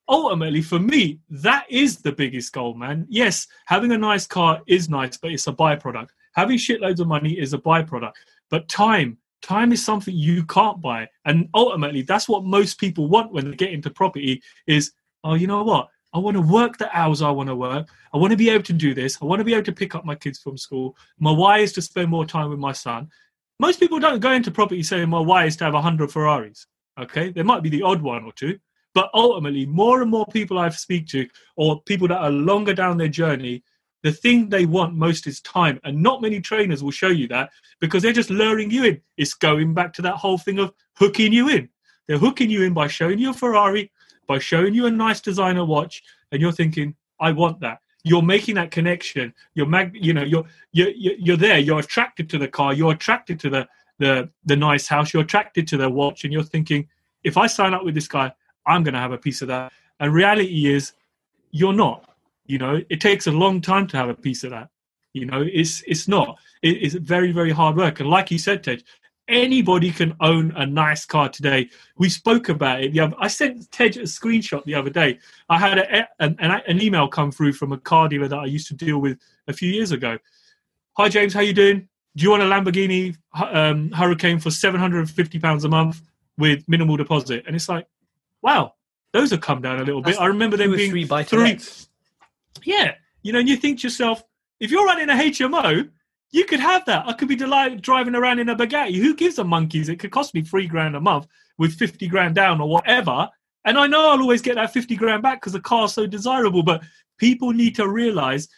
ultimately for me, that is the biggest goal, man. Yes, having a nice car is nice, but it's a byproduct. Having shitloads of money is a byproduct. But time, time is something you can't buy. And ultimately, that's what most people want when they get into property is, oh, you know what? I want to work the hours I want to work. I want to be able to do this. I want to be able to pick up my kids from school. My why is to spend more time with my son. Most people don't go into property saying my why is to have one hundred Ferraris. Okay, there might be the odd one or two, but ultimately more and more people I speak to, or people that are longer down their journey, the thing they want most is time. And not many trainers will show you that, because they're just luring you in. It's going back to that whole thing of hooking you in. They're hooking you in by showing you a Ferrari, by showing you a nice designer watch, and you're thinking, I want that. You're making that connection. You're, mag- you know, you're, you're, you're there. You're attracted to the car. You're attracted to the the the nice house, you're attracted to their watch, and you're thinking, if I sign up with this guy, I'm going to have a piece of that. And reality is, you're not. You know, it takes a long time to have a piece of that. You know, it's it's not. It, it's very, very hard work. And like you said, Tej, anybody can own a nice car today. We spoke about it. The other, I sent Tej a screenshot the other day. I had a, an, an email come through from a car dealer that I used to deal with a few years ago. Hi, James, how you doing? Do you want a Lamborghini um, Hurricane for seven hundred fifty pounds a month with minimal deposit? And it's like, wow, those have come down a little That's bit. I remember them being three. By three. Yeah. You know, and you think to yourself, if you're running a H M O, you could have that. I could be delighted driving around in a Bugatti. Who gives a monkeys? It could cost me three grand a month with fifty grand down or whatever. And I know I'll always get that fifty grand back because the car's so desirable. But people need to realize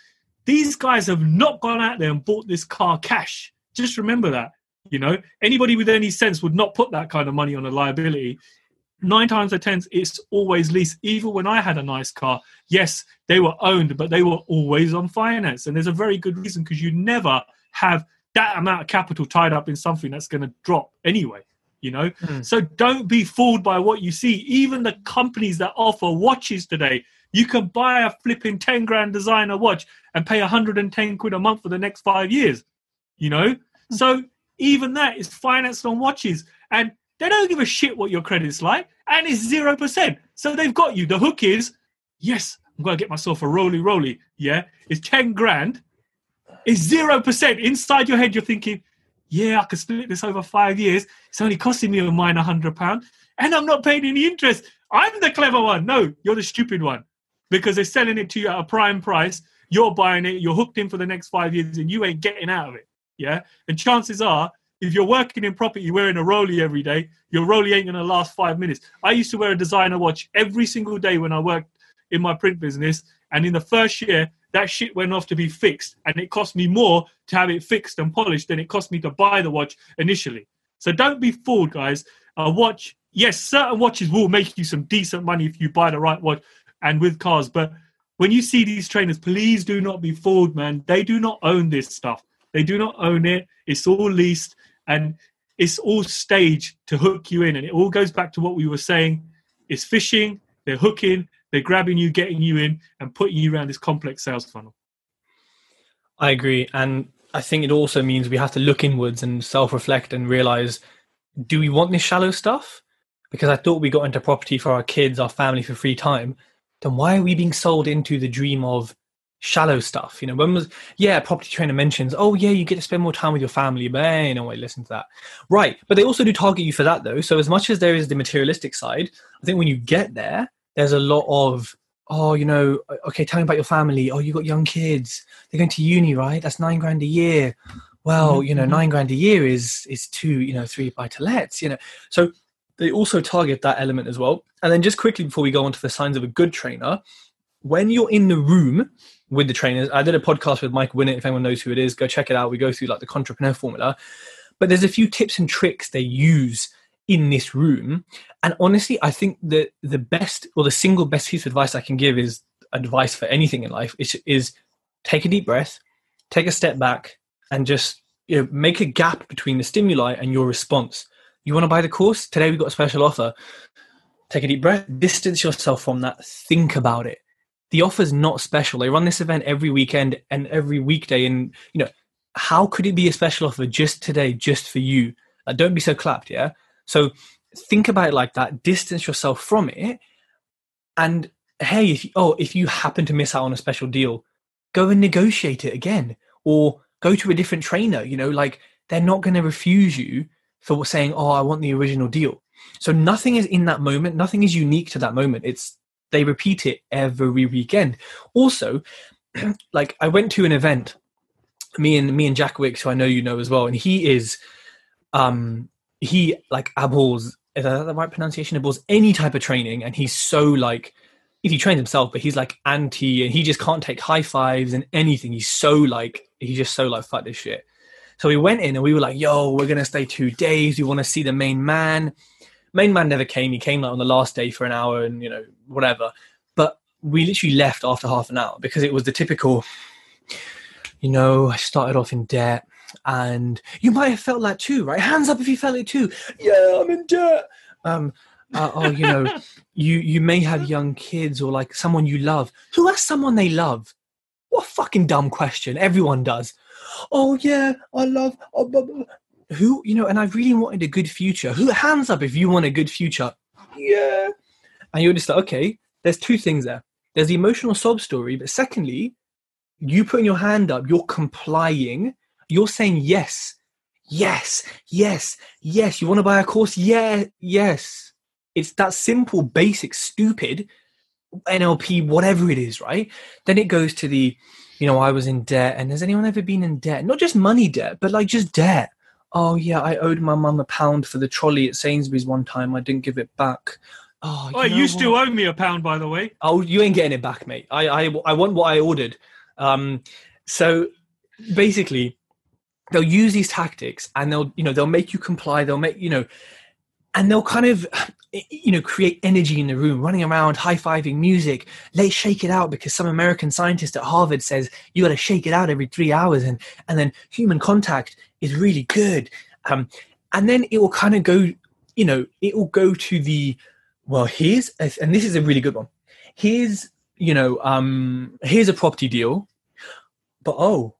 these guys have not gone out there and bought this car cash. Just remember that, you know. Anybody with any sense would not put that kind of money on a liability. Nine times out of ten, it's always lease. Even when I had a nice car, yes, they were owned, but they were always on finance. And there's a very good reason, because you never have that amount of capital tied up in something that's going to drop anyway, you know. Mm. So don't be fooled by what you see. Even the companies that offer watches today, you can buy a flipping ten grand designer watch and pay one hundred ten quid a month for the next five years, you know? So even that is financed on watches, and they don't give a shit what your credit's like, and it's zero percent. So they've got you. The hook is, yes, I'm going to get myself a Rollie Rollie. Yeah, it's ten grand. It's zero percent. Inside your head, you're thinking, yeah, I could split this over five years. It's only costing me a mine one hundred pounds, and I'm not paying any interest. I'm the clever one. No, you're the stupid one. Because they're selling it to you at a prime price, you're buying it, you're hooked in for the next five years, and you ain't getting out of it, yeah? And chances are, if you're working in property wearing a Rollie every day, your Rollie ain't going to last five minutes. I used to wear a designer watch every single day when I worked in my print business, and in the first year, That shit went off to be fixed, and it cost me more to have it fixed and polished than it cost me to buy the watch initially. So don't be fooled, guys. A watch, yes, certain watches will make you some decent money if you buy the right watch and with cars. But when you see these trainers, please do not be fooled, man. They do not own this stuff. They do not own it. It's all leased, and it's all staged to hook you in. And it all goes back to what we were saying. It's fishing, they're hooking, they're grabbing you, getting you in, and putting you around this complex sales funnel. I agree. And I think it also means we have to look inwards and self-reflect and realize, do we want this shallow stuff? Because I thought we got into property for our kids, our family, for free time. Then why are we being sold into the dream of shallow stuff? You know, when was, yeah, property trainer mentions, oh yeah, you get to spend more time with your family, but eh, no way, listen to that. Right. But they also do target you for that though. So as much as there is the materialistic side, I think when you get there, there's a lot of, oh, you know, okay, tell me about your family. Oh, you got young kids. They're going to uni, right? That's nine grand a year. Well, mm-hmm. you know, nine grand a year is is two, you know, three buy-to-lets, you know. So they also target that element as well. And then just quickly before we go on to the signs of a good trainer, when you're in the room with the trainers, I did a podcast with Mike Winnett. If anyone knows who it is, go check it out. We go through like the entrepreneur formula. But there's a few tips and tricks they use in this room. And honestly, I think that the best, or the single best piece of advice I can give is advice for anything in life, is, is take a deep breath, take a step back, and just, you know, make a gap between the stimuli and your response. You want to buy the course? Today we've got a special offer. Take a deep breath, distance yourself from that, think about it. The offer's not special. They run this event every weekend and every weekday. And, you know, how could it be a special offer just today, just for you? Uh, don't be so clapped, yeah? So think about it like that, distance yourself from it. And hey, if you, oh, if you happen to miss out on a special deal, go and negotiate it again, or go to a different trainer. You know, like, they're not going to refuse you for saying, oh, I want the original deal. So nothing is in that moment. Nothing is unique to that moment. It's, they repeat it every weekend. Also, like, I went to an event, me and me and Jack Wicks, who I know you know as well. And he is, um, he like abhors, is that the right pronunciation? Abhors any type of training. And he's so like, if he trains himself, but he's like anti, and he just can't take high fives and anything. He's so like, he's just so like, fuck this shit. So we went in and we were like, yo, we're going to stay two days. We want to see the main man. Main man never came. He came like on the last day for an hour and, you know, whatever. But we literally left after half an hour because it was the typical, you know, I started off in debt. And you might have felt that too, right? Hands up if you felt it too. Yeah, I'm in debt. Um, uh, oh, you know, you you may have young kids, or like someone you love. Who has someone they love? What a fucking dumb question. Everyone does. Oh yeah, I love. Oh, blah, blah. Who, you know? And I really wanted a good future. Who? Hands up if you want a good future. Yeah. And you're just like, okay. There's two things there. There's the emotional sob story, but secondly, you putting your hand up, you're complying. You're saying yes, yes, yes, yes. You want to buy a course? Yeah, yes. It's that simple, basic, stupid N L P, whatever it is, right? Then it goes to the, you know, I was in debt. And has anyone ever been in debt? Not just money debt, but like just debt. Oh, yeah, I owed my mum a pound for the trolley at Sainsbury's one time. I didn't give it back. Oh, you, oh, you still owe me a pound, by the way. Oh, you ain't getting it back, mate. I, I, I want what I ordered. Um, so basically, they'll use these tactics, and they'll, you know, they'll make you comply. They'll make, you know, and they'll kind of, you know, create energy in the room, running around, high-fiving, music. Let's shake it out, because some American scientist at Harvard says you got to shake it out every three hours. And, and then human contact is really good. Um, and then it will kind of go, you know, it will go to the, well, here's, a, and this is a really good one. Here's, you know, um, here's a property deal, but oh,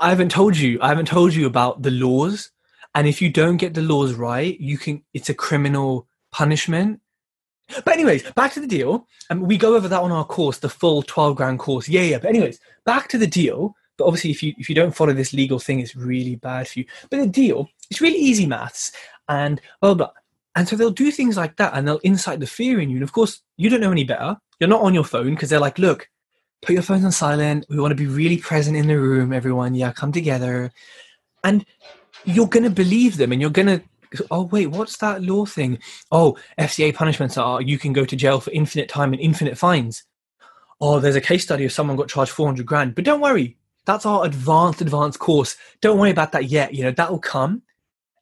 I haven't told you, I haven't told you about the laws. And if you don't get the laws right, you can, it's a criminal punishment. But anyways, back to the deal. And we go over that on our course, the full twelve grand course. Yeah, yeah. But anyways, back to the deal. But obviously, if you, if you don't follow this legal thing, it's really bad for you. But the deal, it's really easy maths and blah, blah, blah. And so they'll do things like that, and they'll incite the fear in you. And of course, you don't know any better. You're not on your phone, because they're like, look, put your phones on silent. We want to be really present in the room, everyone. Yeah, come together. And you're going to believe them, and you're going to, oh, wait, what's that law thing? Oh, F C A punishments are, you can go to jail for infinite time and infinite fines. oh, there's a case study of someone got charged four hundred grand. But don't worry, that's our advanced, advanced course. Don't worry about that yet. You know, that will come.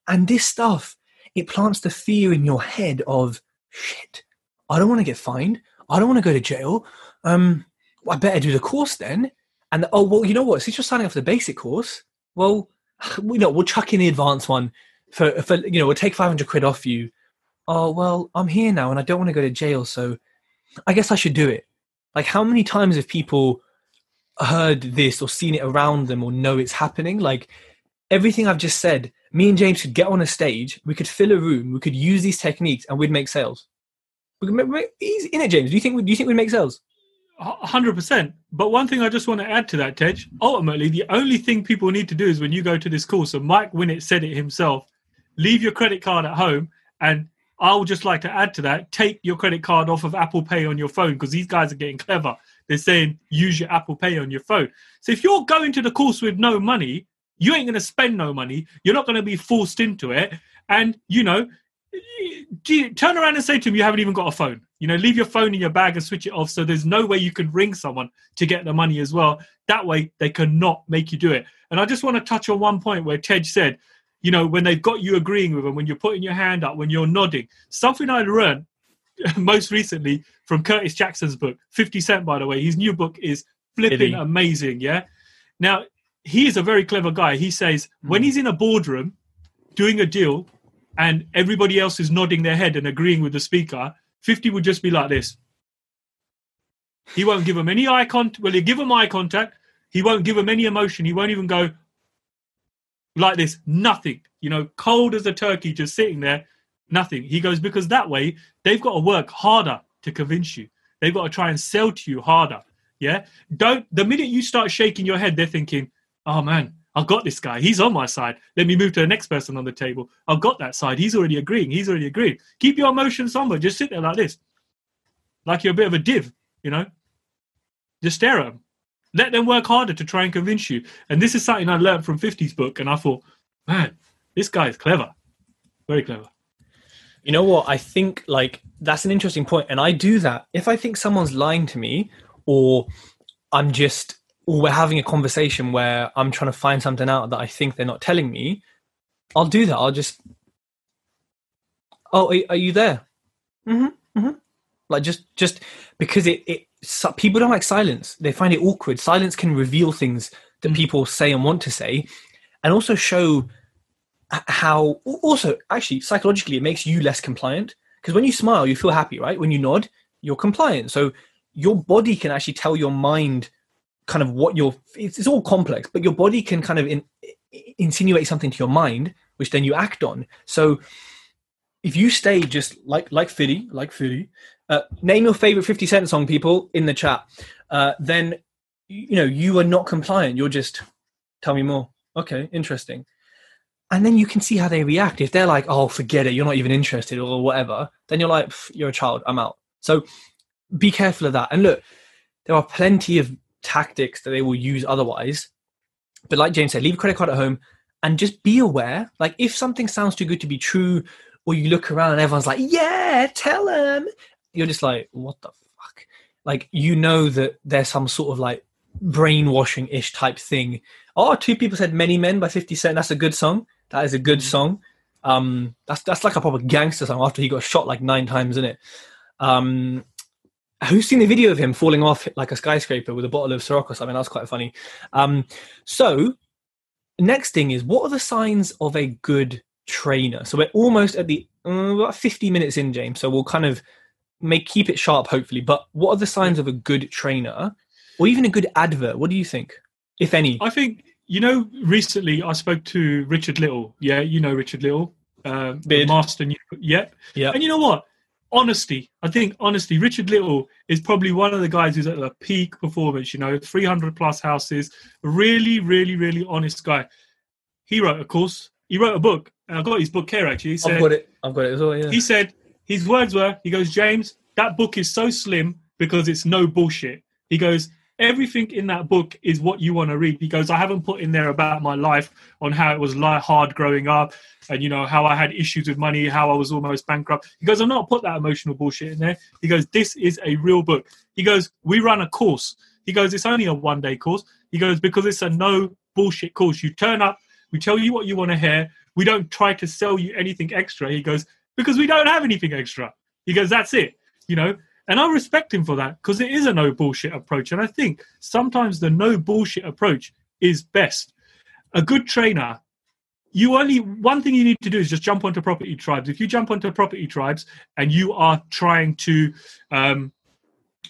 And this stuff, it plants the fear in your head of, shit, I don't want to get fined. I don't want to go to jail. Um, well, I better do the course then. And, the, oh, well, you know what? Since you're signing up for the basic course, well, you know, we'll chuck in the advanced one for, for you know, we'll take five hundred quid off you. Oh, well, I'm here now and I don't want to go to jail, so I guess I should do it. Like, how many times have people heard this or seen it around them or know it's happening? Like, everything I've just said, me and James could get on a stage, we could fill a room, we could use these techniques, and we'd make sales. We could make easy, innit, James? Do you think, do you think we'd make sales? one hundred percent. But one thing I just want to add to that, Tej, ultimately, the only thing people need to do is when you go to this course, and Mike Winnett said it himself, leave your credit card at home. And I would just like to add to that, take your credit card off of Apple Pay on your phone, because these guys are getting clever. They're saying use your Apple Pay on your phone. So if you're going to the course with no money, you ain't going to spend no money. You're not going to be forced into it. And, you know, turn around and say to them, you haven't even got a phone. You know, leave your phone in your bag and switch it off. So there's no way you can ring someone to get the money as well. That way they cannot make you do it. And I just want to touch on one point where Tej said, you know, when they've got you agreeing with them, when you're putting your hand up, when you're nodding. Something I learned most recently from Curtis Jackson's book, fifty cent, by the way. His new book is flipping really? amazing, yeah? Now, he is a very clever guy. He says mm. when he's in a boardroom doing a deal and everybody else is nodding their head and agreeing with the speaker, fifty would just be like this. He won't give them any eye contact. Well, he'll give them eye contact. He won't give them any emotion. He won't even go... like this, nothing, you know, cold as a turkey, just sitting there, nothing. He goes, because that way they've got to work harder to convince you. They've got to try and sell to you harder. Yeah. Don't, the minute you start shaking your head, they're thinking, oh man, I've got this guy. He's on my side. Let me move to the next person on the table. I've got that side. He's already agreeing. He's already agreeing. Keep your emotions somber. Just sit there like this. Like you're a bit of a div, you know, just stare at him. Let them work harder to try and convince you. And this is something I learned from fifty's book. And I thought, man, this guy is clever. Very clever. You know what? I think like that's an interesting point. And I do that. If I think someone's lying to me or I'm just, or we're having a conversation where I'm trying to find something out that I think they're not telling me, I'll do that. I'll just, oh, are you there? Mm-hmm. Mm-hmm. Like just, just because it, it, So people don't like silence. They find it awkward. Silence can reveal things that people say and want to say, and also show how, also actually psychologically, it makes you less compliant, because when you smile, you feel happy, right? When you nod, you're compliant. So your body can actually tell your mind kind of what you're, it's, it's all complex, but your body can kind of in, insinuate something to your mind, which then you act on. So if you stay just like, like fifty, like fifty, Uh, name your favorite fifty cent song, people, in the chat. Uh, then, you know, you are not compliant. You're just, tell me more. Okay, interesting. And then you can see how they react. If they're like, oh, forget it, you're not even interested or whatever, then you're like, you're a child, I'm out. So be careful of that. And look, there are plenty of tactics that they will use otherwise. But like James said, leave a credit card at home and just be aware. Like if something sounds too good to be true, or you look around and everyone's like, yeah, tell them. You're just like, what the fuck? Like, you know that there's some sort of like brainwashing-ish type thing. Oh, two people said Many Men by fifty cent. That's a good song. That is a good song. Um, that's that's like a proper gangster song after he got shot like nine times, isn't it? Um, who's seen the video of him falling off like a skyscraper with a bottle of Prosecco or something? That's quite funny. Um, so next thing is, what are the signs of a good trainer? So we're almost at the, uh, about fifty minutes in, James. So we'll kind of, may keep it sharp, hopefully, but what are the signs of a good trainer or even a good advert? What do you think, if any? I think, you know, recently I spoke to Richard Little. Yeah, you know Richard Little. Uh, the master. Yep. Yeah. And you know what? Honesty. I think, honesty, Richard Little is probably one of the guys who's at a peak performance, you know, three hundred plus houses. Really, really, really honest guy. He wrote a course. He wrote a book. And I got his book here, actually. He said, I've got it. I've got it as well, yeah. He said... his words were, he goes, James, that book is so slim because it's no bullshit. He goes, everything in that book is what you want to read. He goes, I haven't put in there about my life on how it was hard growing up and, you know, how I had issues with money, how I was almost bankrupt. He goes, I've not put that emotional bullshit in there. He goes, this is a real book. He goes, we run a course. He goes, it's only a one-day course. He goes, because it's a no bullshit course. You turn up, we tell you what you want to hear. We don't try to sell you anything extra. He goes, because we don't have anything extra. He goes, that's it, you know. And I respect him for that, because it is a no bullshit approach. And I think sometimes the no bullshit approach is best. A good trainer, you only one thing you need to do is just jump onto Property Tribes. If you jump onto Property Tribes and you are trying to um,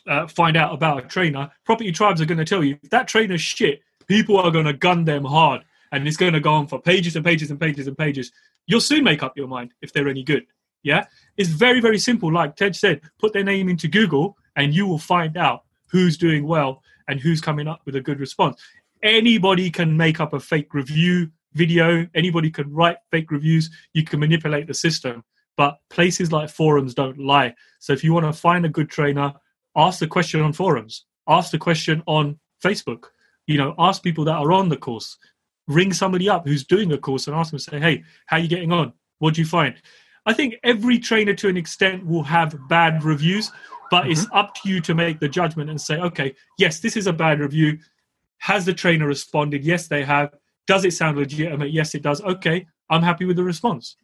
uh, find out about a trainer, Property Tribes are going to tell you if that trainer's shit, people are going to gun them hard. And it's going to go on for pages and pages and pages and pages. You'll soon make up your mind if they're any good. Yeah, it's very, very simple. Like Ted said, put their name into Google and you will find out who's doing well and who's coming up with a good response. Anybody can make up a fake review video. Anybody can write fake reviews. You can manipulate the system. But places like forums don't lie. So if you want to find a good trainer, ask the question on forums. Ask the question on Facebook. You know, ask people that are on the course. Ring somebody up who's doing a course and ask them, say, hey, how are you getting on? What do you find? I think every trainer to an extent will have bad reviews, but mm-hmm. it's up to you to make the judgment and say, okay, yes, this is a bad review. Has the trainer responded? Yes, they have. Does it sound legitimate? Yes, it does. Okay, I'm happy with the response.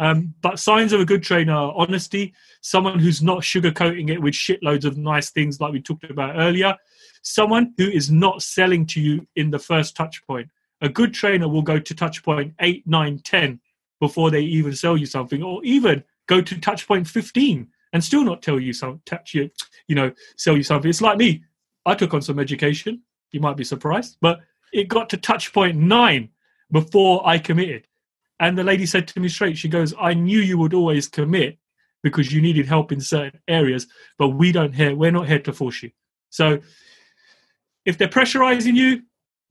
Um, but signs of a good trainer are honesty, someone who's not sugarcoating it with shitloads of nice things like we talked about earlier, someone who is not selling to you in the first touch point. A good trainer will go to touch point eight, nine, ten before they even sell you something, or even go to touch point fifteen and still not tell you some touch you, you know, sell you something. It's like me. I took on some education. You might be surprised, but it got to touch point nine before I committed. And the lady said to me straight, she goes, I knew you would always commit because you needed help in certain areas, but we don't here, we're not here to force you. So if they're pressurizing you,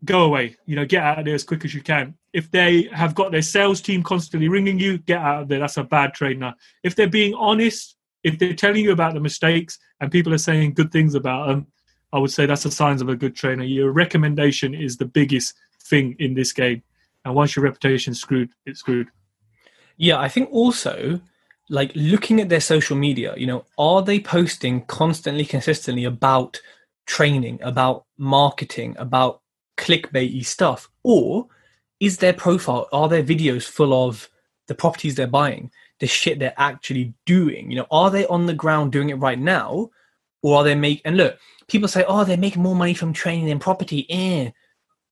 go away, you know, get out of there as quick as you can. If they have got their sales team constantly ringing you, get out of there. That's a bad trainer. If they're being honest, if they're telling you about the mistakes and people are saying good things about them, I would say that's the signs of a good trainer. Your recommendation is the biggest thing in this game. And once your reputation's screwed, it's screwed. Yeah, I think also, like looking at their social media, you know, are they posting constantly, consistently about training, about marketing, about clickbaity stuff, or is their profile, are their videos full of the properties they're buying, the shit they're actually doing? You know, are they on the ground doing it right now, or are they make? And look, people say, oh, they make more money from training than property. Eh.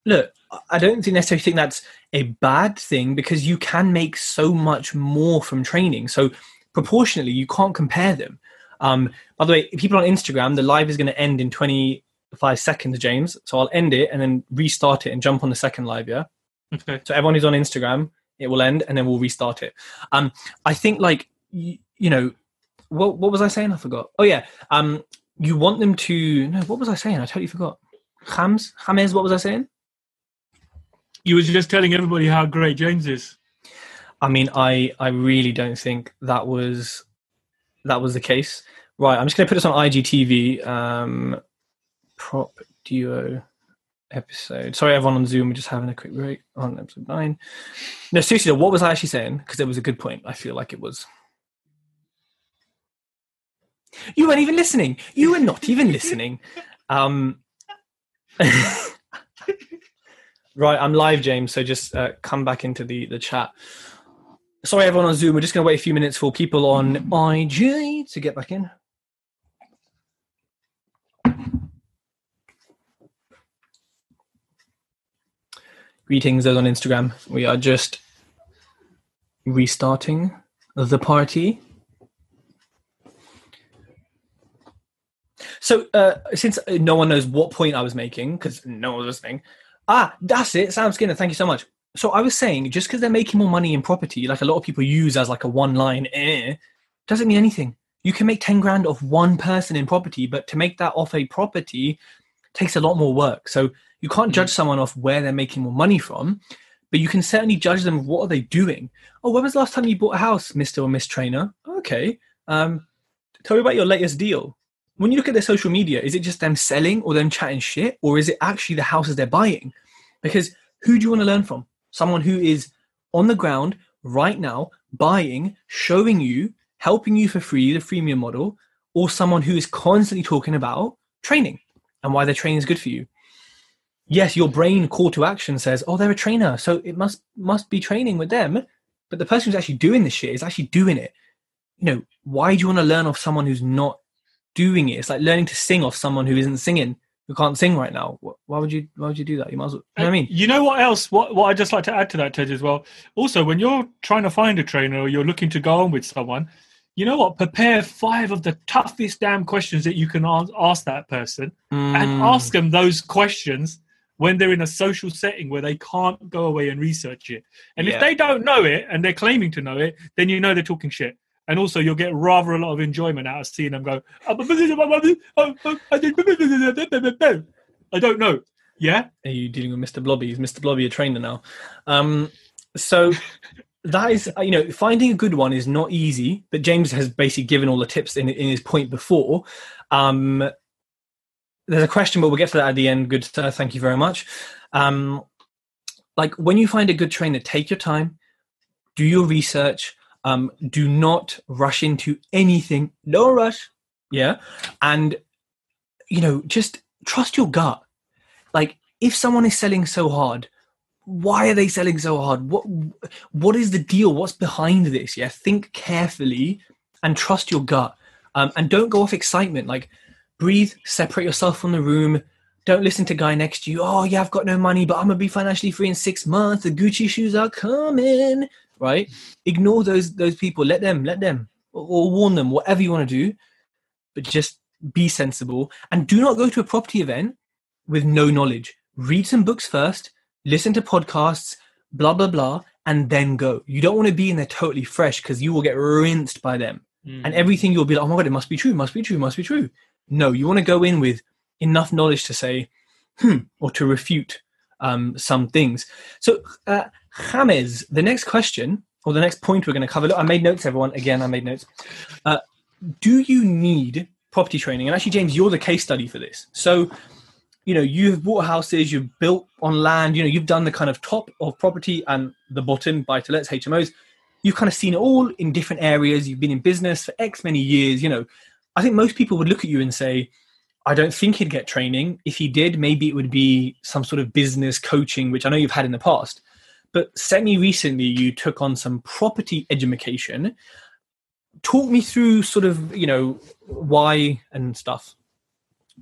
Look, I don't think necessarily think that's a bad thing, because you can make so much more from training. So proportionally, you can't compare them. Um, by the way, people on Instagram, the live is going to end in twenty-five seconds, James. So I'll end it and then restart it and jump on the second live. Yeah. Okay. So everyone who's on Instagram, it will end and then we'll restart it. Um, I think like, you, you know, what what was I saying? I forgot. Oh yeah. Um, you want them to, no, what was I saying? I totally forgot. Hams, Hames, what was I saying? You were just telling everybody how great James is. I mean, I, I really don't think that was, that was the case. Right. I'm just going to put this on I G T V. Um, Prop Duo episode. Sorry, everyone on Zoom, we're just having a quick break on episode nine. No, seriously, what was I actually saying? Because it was a good point. I feel like it was. You weren't even listening. You were not even listening. Um, right, I'm live, James, so just uh, come back into the, the chat. Sorry, everyone on Zoom, we're just going to wait a few minutes for people on I G to get back in. Greetings, those on Instagram. We are just restarting the party. So uh, since no one knows what point I was making, because no one was listening. Ah, that's it. Sam Skinner, thank you so much. So I was saying, just because they're making more money in property, like a lot of people use as like a one-line, eh, doesn't mean anything. You can make ten grand off one person in property, but to make that off a property takes a lot more work. So you can't judge someone off where they're making more money from, but you can certainly judge them. What are they doing? Oh, when was the last time you bought a house, Mister or Miss Trainer? Okay. Um, tell me about your latest deal. when you look at their social media, is it just them selling or them chatting shit, or is it actually the houses they're buying? Because who do you want to learn from? Someone who is on the ground right now, buying, showing you, helping you for free, the freemium model, or someone who is constantly talking about training and why their training is good for you. Yes, your brain call to action says, oh, they're a trainer, so it must must be training with them. But the person who's actually doing this shit is actually doing it. You know, why do you want to learn off someone who's not doing it? It's like learning to sing off someone who isn't singing, who can't sing right now. Why would you, why would you do that? You might as well, you know what I mean? You know what else, what, what I'd just like to add to that, Tej, as well. Also, when you're trying to find a trainer or you're looking to go on with someone, you know what? Prepare five of the toughest damn questions that you can ask that person mm. and ask them those questions when they're in a social setting where they can't go away and research it. And yeah. if they don't know it and they're claiming to know it, then you know they're talking shit. And also you'll get rather a lot of enjoyment out of seeing them go, I don't know. Yeah? Are you dealing with Mister Blobby? Is Mister Blobby a trainer now? Um, so that is, you know, finding a good one is not easy, but James has basically given all the tips in, in his point before. Um, there's a question, but we'll get to that at the end. Good sir, thank you very much. Um, like when you find a good trainer, take your time, do your research, Um, do not rush into anything. No rush. Yeah. And, you know, just trust your gut. Like if someone is selling so hard, why are they selling so hard? What, what is the deal? What's behind this? Yeah. Think carefully and trust your gut. Um, and don't go off excitement. Like breathe, separate yourself from the room. Don't listen to guy next to you. Oh yeah, I've got no money, but I'm going to be financially free in six months. The Gucci shoes are coming. Right? Ignore those those people. Let them, let them, or, or warn them, whatever you want to do, but just be sensible. And do not go to a property event with no knowledge. Read some books first, listen to podcasts, blah, blah, blah, and then go. You don't want to be in there totally fresh because you will get rinsed by them. Mm. And everything you'll be like, oh my God, it must be true, must be true, must be true. No, you want to go in with enough knowledge to say, hmm, or to refute um, some things. So, uh, James, the next question or the next point we're going to cover. Look, I made notes, everyone. Again, I made notes. Uh, do you need property training? And actually, James, you're the case study for this. So, you know, you've bought houses, you've built on land, you know, you've done the kind of top of property and the bottom, buy-to-lets, H M Os. You've kind of seen it all in different areas. You've been in business for X many years. You know, I think most people would look at you and say, I don't think he'd get training. If he did, maybe it would be some sort of business coaching, which I know you've had in the past. But semi-recently, you took on some property education. Talk me through sort of, you know, why and stuff.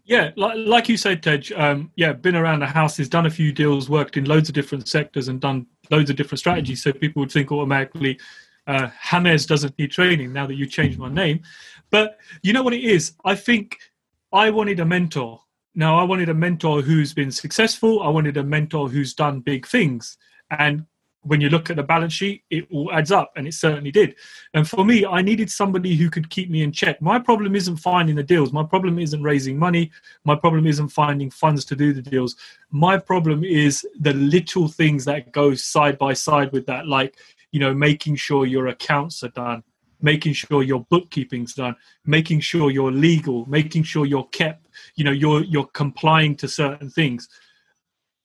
Yeah, like, like you said, Tej, um, yeah, been around the houses, done a few deals, worked in loads of different sectors and done loads of different strategies. So people would think automatically, uh, James doesn't need training now that you changed my name. But you know what it is? I think I wanted a mentor. Now, I wanted a mentor who's been successful. I wanted a mentor who's done big things. And when you look at the balance sheet, it all adds up, and it certainly did. And for me, I needed somebody who could keep me in check. My problem isn't finding the deals. My problem isn't raising money. My problem isn't finding funds to do the deals. My problem is the little things that go side by side with that, like, you know, making sure your accounts are done, making sure your bookkeeping's done, making sure you're legal, making sure you're kept, you know, you're you're complying to certain things.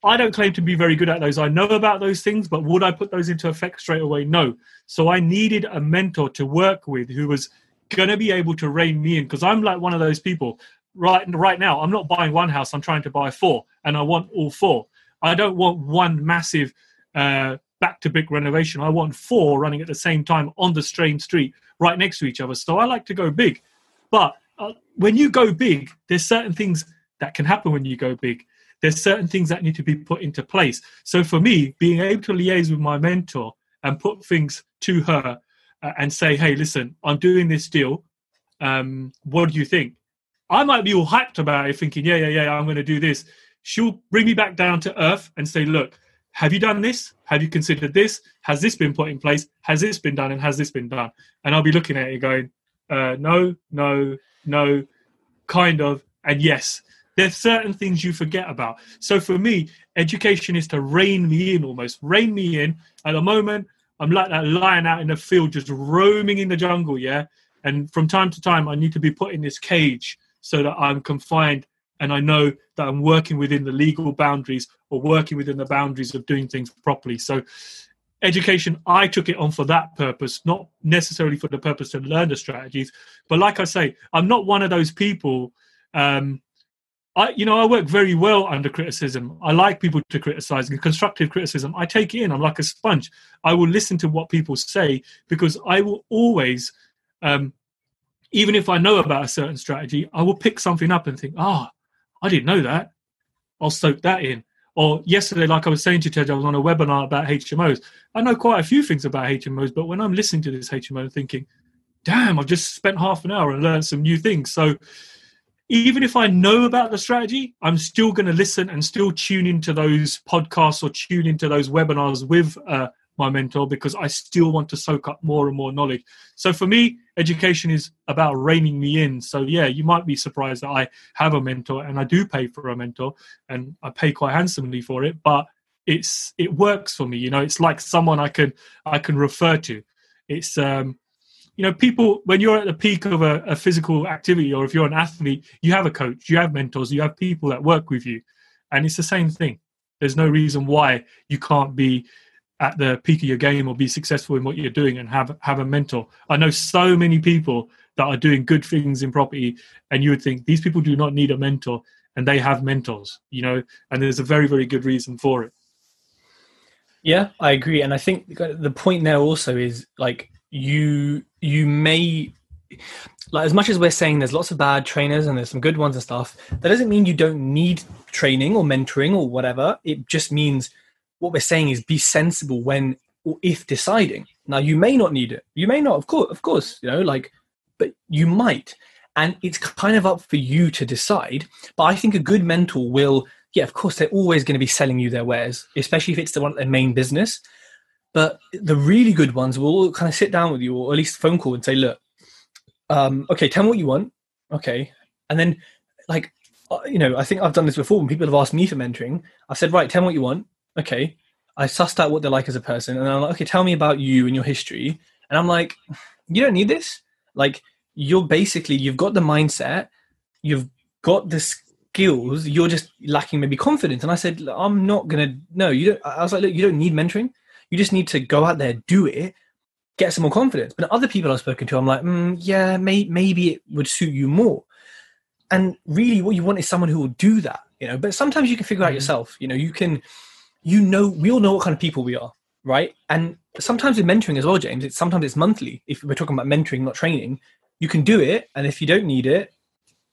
I don't claim to be very good at those. I know about those things, but would I put those into effect straight away? No. So I needed a mentor to work with who was going to be able to rein me in, because I'm like one of those people. Right, right now, I'm not buying one house. I'm trying to buy four, and I want all four. I don't want one massive uh, back-to-brick renovation. I want four running at the same time on the same street right next to each other. So I like to go big. But uh, when you go big, there's certain things that can happen when you go big. There's certain things that need to be put into place. So for me, being able to liaise with my mentor and put things to her uh, and say, hey, listen, I'm doing this deal. Um, what do you think? I might be all hyped about it thinking, yeah, yeah, yeah, I'm going to do this. She'll bring me back down to earth and say, look, have you done this? Have you considered this? Has this been put in place? Has this been done? And has this been done? And I'll be looking at it going, uh, no, no, no, kind of, and yes. There's certain things you forget about. So for me, education is to rein me in almost. Rein me in. At the moment, I'm like that lion out in the field just roaming in the jungle, yeah? And from time to time, I need to be put in this cage so that I'm confined and I know that I'm working within the legal boundaries or working within the boundaries of doing things properly. So education, I took it on for that purpose, not necessarily for the purpose to learn the strategies. But like I say, I'm not one of those people. Um, I, you know, I work very well under criticism. I like people to criticize, and constructive criticism, I take it in. I'm like a sponge. I will listen to what people say, because I will always, um, even if I know about a certain strategy, I will pick something up and think, ah, oh, I didn't know that. I'll soak that in. Or yesterday, like I was saying to Tej, I was on a webinar about H M Os. I know quite a few things about H M Os, but when I'm listening to this H M O, I'm thinking, damn, I've just spent half an hour and learned some new things. So even if I know about the strategy, I'm still going to listen and still tune into those podcasts or tune into those webinars with uh, my mentor, because I still want to soak up more and more knowledge. So for me, education is about reining me in. So yeah, you might be surprised that I have a mentor, and I do pay for a mentor, and I pay quite handsomely for it, but it's, it works for me. You know, it's like someone I can, I can refer to. It's, um, you know, people, when you're at the peak of a, a physical activity, or if you're an athlete, you have a coach, you have mentors, you have people that work with you. And it's the same thing. There's no reason why you can't be at the peak of your game or be successful in what you're doing and have, have a mentor. I know so many people that are doing good things in property, and you would think these people do not need a mentor, and they have mentors, you know, and there's a very, very good reason for it. Yeah, I agree. And I think the point there also is, like, you, you may, like, as much as we're saying there's lots of bad trainers and there's some good ones and stuff, that doesn't mean you don't need training or mentoring or whatever. It just means what we're saying is be sensible when or if deciding. Now, you may not need it. You may not, of course, of course, you know, like, but you might. And it's kind of up for you to decide. But I think a good mentor will, yeah, of course, they're always going to be selling you their wares, especially if it's the one, their main business. But the really good ones will kind of sit down with you, or at least phone call, and say, look, um, okay, tell me what you want. Okay. And then, like, you know, I think I've done this before when people have asked me for mentoring. I've said, right, tell me what you want. Okay, I sussed out what they're like as a person, and I'm like, okay, tell me about you and your history. And I'm like, you don't need this. Like, you're basically, you've got the mindset, you've got the skills, you're just lacking maybe confidence. And I said, I'm not gonna, no, you don't. I was like, look, you don't need mentoring. You just need to go out there, do it, get some more confidence. But other people I've spoken to, I'm like, mm, yeah, may, maybe it would suit you more. And really, what you want is someone who will do that, you know. But sometimes you can figure out mm. yourself. You know, you can. You know, we all know what kind of people we are, right? And sometimes with mentoring as well, James, it's sometimes it's monthly. If we're talking about mentoring, not training, you can do it. And if you don't need it,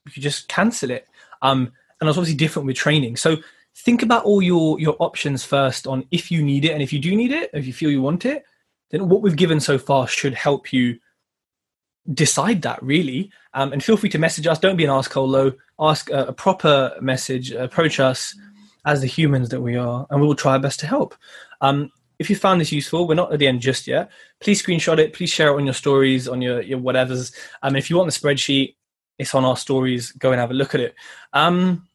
you can just cancel it. Um, and it's obviously different with training. So think about all your, your options first on if you need it. And if you do need it, if you feel you want it, then what we've given so far should help you decide that, really. Um, and feel free to message us. Don't be an arsehole, though. Ask a, a proper message, approach us as the humans that we are, and we will try our best to help. Um, if you found this useful, we're not at the end just yet. Please screenshot it. Please share it on your stories, on your, your whatevers. Um, if you want the spreadsheet, it's on our stories. Go and have a look at it. Um,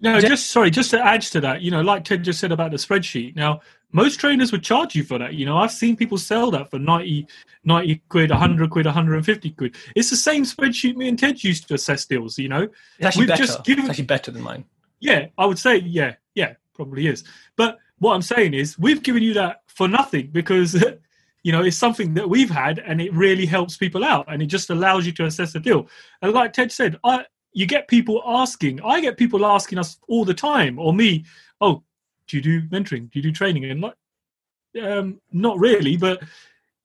no, just, just sorry, just to add to that, you know, like Ted just said about the spreadsheet. Now, most trainers would charge you for that. You know, I've seen people sell that for ninety, ninety quid, one hundred quid, one hundred fifty quid. It's the same spreadsheet me and Ted used to assess deals, you know. It's actually, We've better. Just given... it's actually better than mine. Yeah, I would say, yeah, yeah, probably is. But what I'm saying is we've given you that for nothing, because, you know, it's something that we've had, and it really helps people out, and it just allows you to assess the deal. And like Ted said, I, you get people asking. I get people asking us all the time, or me, oh, do you do mentoring? Do you do training? And like, um, not really, but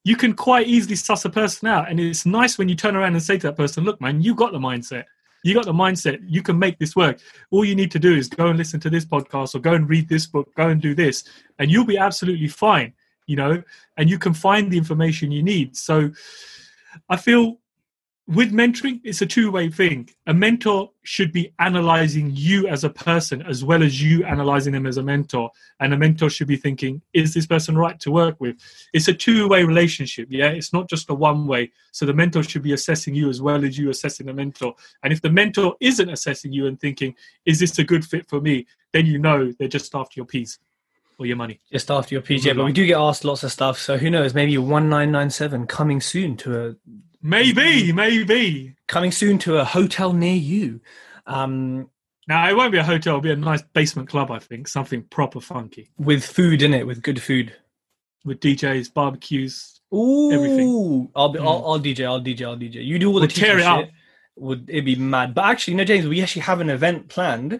you can quite easily suss a person out. And it's nice when you turn around and say to that person, look, man, you've got the mindset. You got the mindset. You can make this work. All you need to do is go and listen to this podcast, or go and read this book, go and do this, and you'll be absolutely fine, you know, and you can find the information you need. So I feel with mentoring, it's a two-way thing. A mentor should be analyzing you as a person as well as you analyzing them as a mentor. And a mentor should be thinking, is this person right to work with? It's a two-way relationship, yeah? It's not just a one-way. So the mentor should be assessing you as well as you assessing the mentor. And if the mentor isn't assessing you and thinking, is this a good fit for me? Then you know they're just after your piece. or your money. Just after your P J. But we do get asked lots of stuff. So who knows? Maybe one nine nine seven coming soon to a... Maybe, maybe. Coming soon to a hotel near you. Um, now, it won't be a hotel. It'll be a nice basement club, I think. Something proper funky. With food in it, with good food. With D Js, barbecues, ooh, everything. I'll, be, mm. I'll, I'll DJ, I'll DJ, I'll DJ. You do all the we'll tear it up. Shit. Would it be mad? But actually, no, James, we actually have an event planned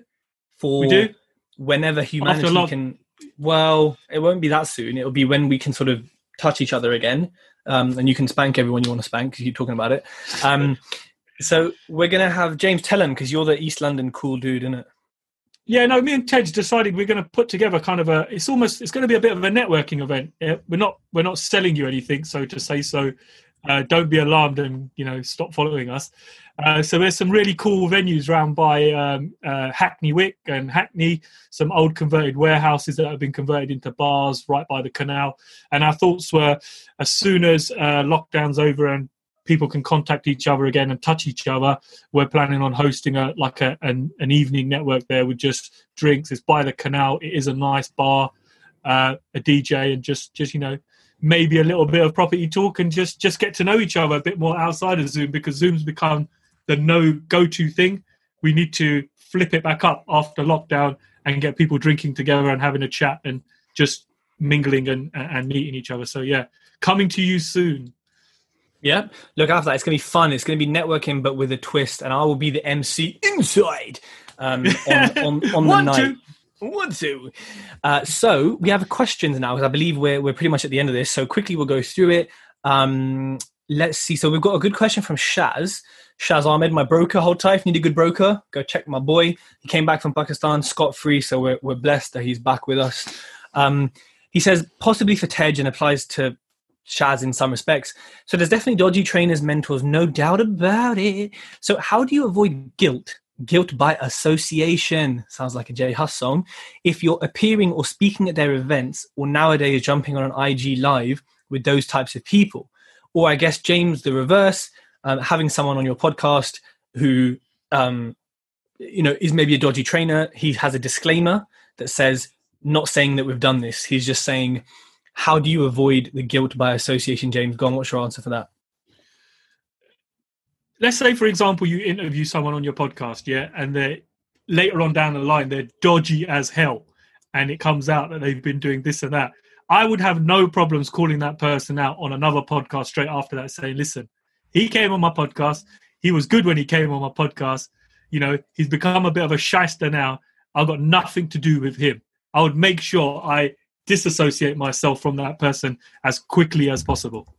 for we do. whenever humanity long- can. Well, it won't be that soon. It'll be when we can sort of touch each other again, um, and you can spank everyone you want to spank because you keep talking about it. Um, so we're gonna have James tell him because you're the East London cool dude, innit? Yeah, no, me and Tej decided we're going to put together kind of a, it's almost, it's going to be a bit of a networking event. We're not, we're not selling you anything, so to say, so uh, don't be alarmed and, you know, stop following us. Uh, so there's some really cool venues round by um, uh, Hackney Wick and Hackney, some old converted warehouses that have been converted into bars right by the canal. And our thoughts were, as soon as uh, lockdown's over and people can contact each other again and touch each other, we're planning on hosting a like a an, an evening network there with just drinks. It's by the canal. It is a nice bar, uh, a D J, and just, just you know, maybe a little bit of property talk and just, just get to know each other a bit more outside of Zoom, because Zoom's become the no-go-to thing. We need to flip it back up after lockdown and get people drinking together and having a chat and just mingling and, and meeting each other. So, yeah, coming to you soon. Yeah, look after that. It's going to be fun. It's going to be networking, but with a twist. And I will be the M C inside um, on, on, on the One, night. Two. One, two. Uh, so we have questions now, because I believe we're we're pretty much at the end of this. So quickly, we'll go through it. Um, let's see. So we've got a good question from Shaz. Shaz Ahmed, my broker. Hold tight. If you need a good broker, go check my boy. He came back from Pakistan scot-free, so we're, we're blessed that he's back with us. Um, he says, possibly for Tej, and applies to Shaz in some respects. So there's definitely dodgy trainers, mentors, no doubt about it. So how do you avoid guilt? Guilt by association. Sounds like a J Huss song. If you're appearing or speaking at their events, or nowadays jumping on an I G live with those types of people. Or I guess, James, the reverse, um, having someone on your podcast who, um, you know, is maybe a dodgy trainer. He has a disclaimer that says, not saying that we've done this. He's just saying, how do you avoid the guilt by association, James? Go on, what's your answer for that? Let's say, for example, you interview someone on your podcast, yeah, and they're later on down the line, they're dodgy as hell, and it comes out that they've been doing this and that. I would have no problems calling that person out on another podcast straight after that, saying, listen, he came on my podcast. He was good when he came on my podcast. You know, he's become a bit of a shyster now. I've got nothing to do with him. I would make sure I disassociate myself from that person as quickly as possible.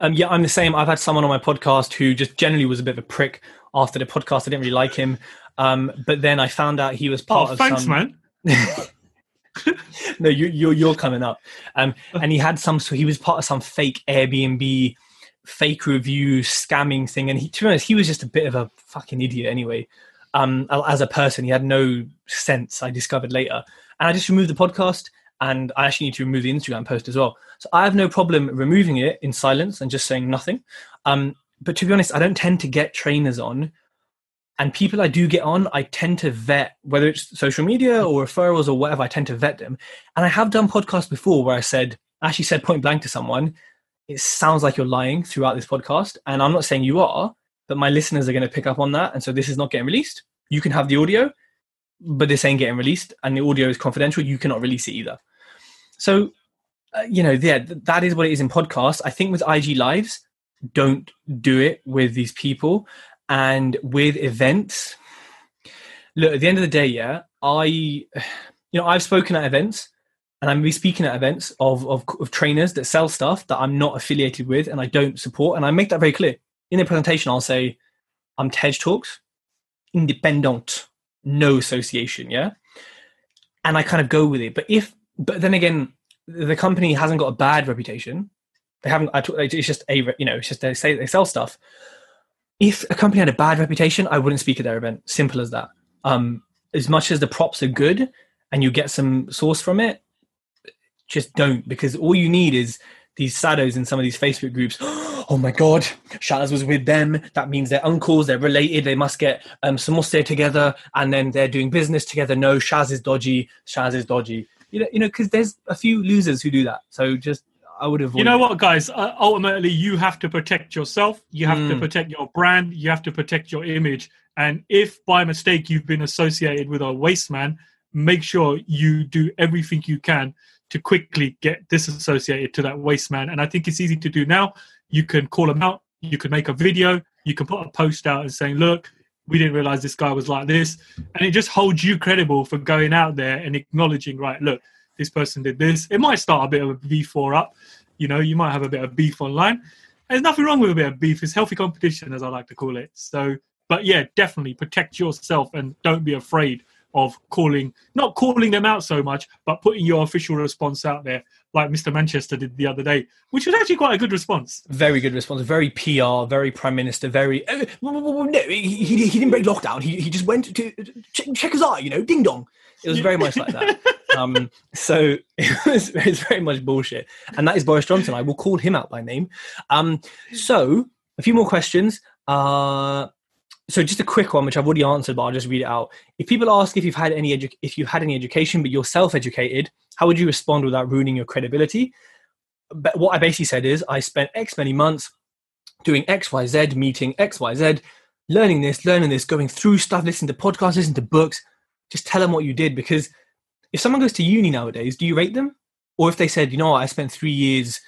Um, yeah, I'm the same. I've had someone on my podcast who just generally was a bit of a prick after the podcast. I didn't really like him. Um, but then I found out he was part oh, of thanks, some... man. No, you, you're, you're coming up. Um, and he had some... So he was part of some fake Airbnb, fake review, scamming thing. And he, to be honest, he was just a bit of a fucking idiot anyway. Um, as a person, he had no sense, I discovered later. And I just removed the podcast. And I actually need to remove the Instagram post as well. So I have no problem removing it in silence and just saying nothing. Um, but to be honest, I don't tend to get trainers on. And people I do get on, I tend to vet, whether it's social media or referrals or whatever, I tend to vet them. And I have done podcasts before where I said, I actually said point blank to someone, it sounds like you're lying throughout this podcast. And I'm not saying you are, but my listeners are going to pick up on that. And so this is not getting released. You can have the audio, but this ain't getting released, and the audio is confidential. You cannot release it either. So, uh, you know, yeah, th- that is what it is in podcasts. I think with I G Lives, don't do it with these people. And with events, look, at the end of the day, yeah, I, you know, I've spoken at events, and I'm going to be speaking at events of, of, of trainers that sell stuff that I'm not affiliated with and I don't support. And I make that very clear. In the presentation, I'll say, I'm Tej Talks, independent. No association, yeah, and I kind of go with it. But if, but then again, the company hasn't got a bad reputation. They haven't. It's just a, you know, it's just they say they sell stuff. If a company had a bad reputation, I wouldn't speak at their event. Simple as that. Um, as much as the props are good and you get some source from it, just don't, because all you need is these shadows in some of these Facebook groups. Oh my God, Shaz was with them. That means they're uncles, they're related, they must get um, samosa together, and then they're doing business together. No, Shaz is dodgy, Shaz is dodgy. you know, you know, because there's a few losers who do that. So just, I would avoid. You know it. What, guys? Uh, ultimately, you have to protect yourself. You have mm. to protect your brand. You have to protect your image. And if by mistake you've been associated with a waste man, make sure you do everything you can to quickly get disassociated to that waste man. And I think it's easy to do now. You can call them out. You can make a video. You can put a post out and saying, look, we didn't realize this guy was like this. And it just holds you credible for going out there and acknowledging, right, look, this person did this. It might start a bit of a V four up. You know, you might have a bit of beef online. There's nothing wrong with a bit of beef. It's healthy competition, as I like to call it. So, but yeah, definitely protect yourself and don't be afraid of calling, not calling them out so much, but putting your official response out there, like Mister Manchester did the other day, which was actually quite a good response. Very good response. Very P R, very Prime Minister, very... Uh, no, he, he didn't break lockdown. He he just went to check, check his eye, you know, ding dong. It was very much like that. Um, so it was, it was very much bullshit. And that is Boris Johnson. I will call him out by name. Um, so a few more questions. Uh, so just a quick one, which I've already answered, but I'll just read it out. If people ask if you've had any edu- if you've had any education, but you're self-educated, how would you respond without ruining your credibility? But what I basically said is I spent X many months doing X, Y, Z, meeting X, Y, Z, learning this, learning this, going through stuff, listening to podcasts, listening to books. Just tell them what you did, because if someone goes to uni nowadays, do you rate them? Or if they said, you know what, I spent three years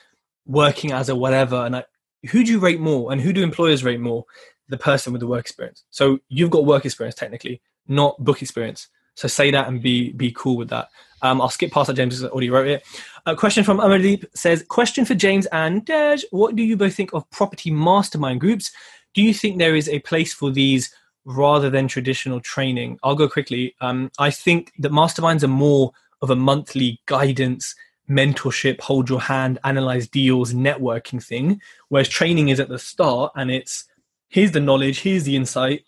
working as a whatever, and I, who do you rate more? And who do employers rate more? The person with the work experience. So you've got work experience technically, not book experience. So say that and be be cool with that. Um, I'll skip past that, James, because I already wrote it. A question from Amardeep says, question for James and Tej, what do you both think of property mastermind groups? Do you think there is a place for these rather than traditional training? I'll go quickly. Um, I think that masterminds are more of a monthly guidance, mentorship, hold your hand, analyze deals, networking thing, whereas training is at the start and it's, here's the knowledge, here's the insight,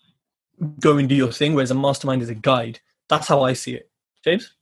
go and do your thing, whereas a mastermind is a guide. That's how I see it. James?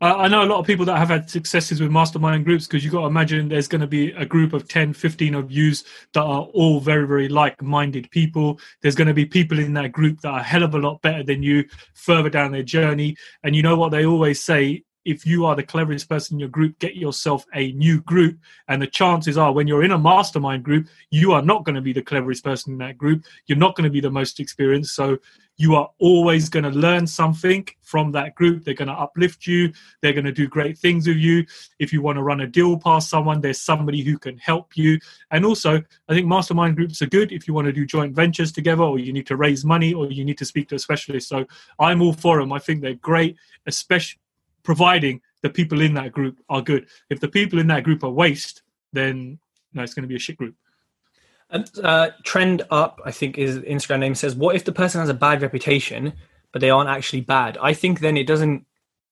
Uh, I know a lot of people that have had successes with mastermind groups, because you've got to imagine there's going to be a group of ten, fifteen of yous that are all very, very like-minded people. There's going to be people in that group that are a hell of a lot better than you further down their journey. And you know what they always say? If you are the cleverest person in your group, get yourself a new group. And the chances are when you're in a mastermind group, you are not going to be the cleverest person in that group. You're not going to be the most experienced. So you are always going to learn something from that group. They're going to uplift you. They're going to do great things with you. If you want to run a deal past someone, there's somebody who can help you. And also, I think mastermind groups are good if you want to do joint ventures together, or you need to raise money, or you need to speak to a specialist. So I'm all for them. I think they're great, especially providing the people in that group are good. If the people in that group are waste, then no, it's going to be a shit group. And uh, Trend Up, I think, is Instagram name says, what if the person has a bad reputation, but they aren't actually bad? I think then it doesn't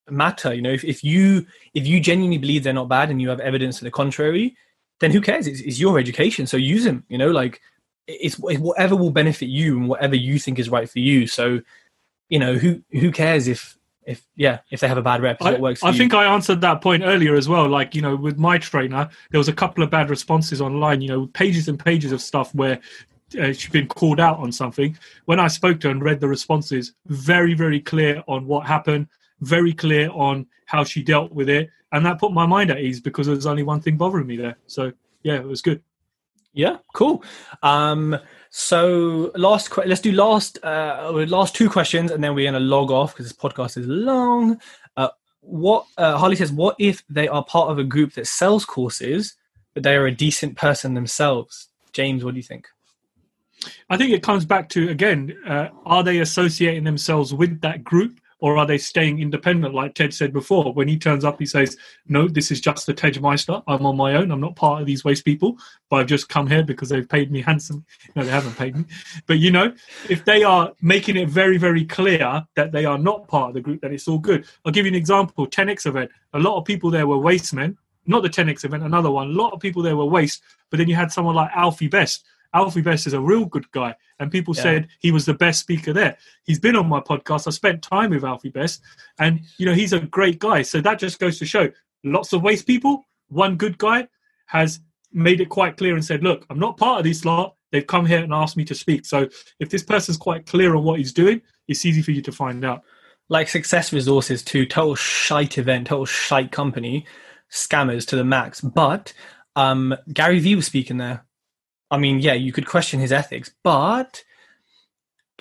matter. You know, if, if you if you genuinely believe they're not bad and you have evidence to the contrary, then who cares? It's, it's your education, so use them. You know, like it's, it's whatever will benefit you and whatever you think is right for you. So, you know, who who cares if. If yeah, if they have a bad rep, I, what works for I you? think I answered that point earlier as well. Like, you know, with my trainer, there was a couple of bad responses online, you know, pages and pages of stuff where uh, she'd been called out on something. When I spoke to her and read the responses, very, very clear on what happened, very clear on how she dealt with it. And that put my mind at ease, because there was only one thing bothering me there. So, yeah, it was good. Yeah, cool. Um, so last, qu- let's do last, uh, last two questions, and then we're going to log off because this podcast is long. Uh, what uh, Harley says, what if they are part of a group that sells courses, but they are a decent person themselves? James, what do you think? I think it comes back to, again, uh, are they associating themselves with that group? Or are they staying independent? Like Ted said before, when he turns up, he says, no, this is just the Tej Meister. I'm on my own. I'm not part of these waste people, but I've just come here because they've paid me handsome. No, they haven't paid me. But, you know, if they are making it very, very clear that they are not part of the group, then it's all good. I'll give you an example. ten X event. A lot of people there were waste men. Not the ten X event, another one. A lot of people there were waste. But then you had someone like Alfie Best. Alfie Best is a real good guy, and people yeah. said he was the best speaker there. He's been on my podcast. I spent time with Alfie Best, and you know, he's a great guy. So that just goes to show lots of waste people. One good guy has made it quite clear and said, look, I'm not part of this lot. They've come here and asked me to speak. So if this person's quite clear on what he's doing, it's easy for you to find out. like Success Resources to total shite event, total shite company, scammers to the max. But um, Gary Vee was speaking there. I mean, yeah, you could question his ethics, but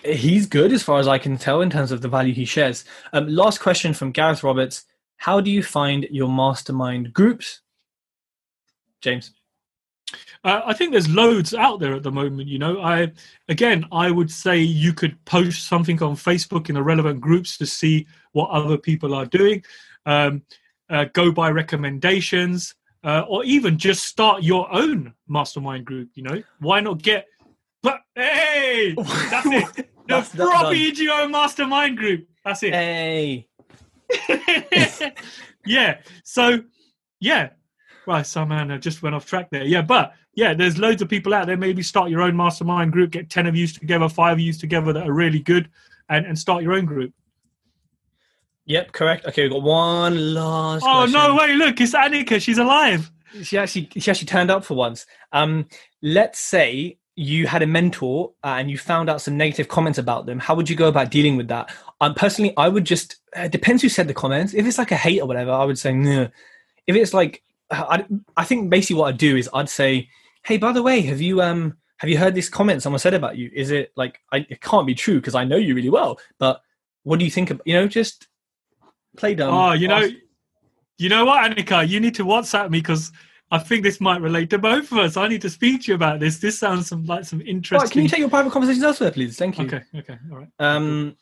he's good as far as I can tell in terms of the value he shares. Um, last question from Gareth Roberts. How do you find your mastermind groups? James. Uh, I think there's loads out there at the moment. You know, I, again, I would say you could post something on Facebook in the relevant groups to see what other people are doing. Um, uh, go by recommendations, uh, or even just start your own mastermind group. You know, why not get, but hey, that's it. The Property Duo mastermind group. That's it. Hey. Yeah. So yeah. Right, somehow I just went off track there. Yeah, but yeah, there's loads of people out there. Maybe start your own mastermind group, get ten of you together, five of you together that are really good, and, and start your own group. Yep, correct. Okay, we've got one last Oh, question. No, wait, look, it's Annika. She's alive. She actually she actually turned up for once. Um, let's say you had a mentor uh, and you found out some negative comments about them. How would you go about dealing with that? Um, personally, I would just, it depends who said the comments. If it's like a hate or whatever, I would say, no. If it's like, I, I think basically what I'd do is I'd say, hey, by the way, have you um have you heard this comment someone said about you? Is it like, I, it can't be true because I know you really well, but what do you think about, you know, just play dumb. Oh, you know, you know what, Annika, you need to WhatsApp me because I think this might relate to both of us. I need to speak to you about this. This sounds some, like some interesting... Right, can you take your private conversations elsewhere, please? Thank you. Okay, okay, all right. Um,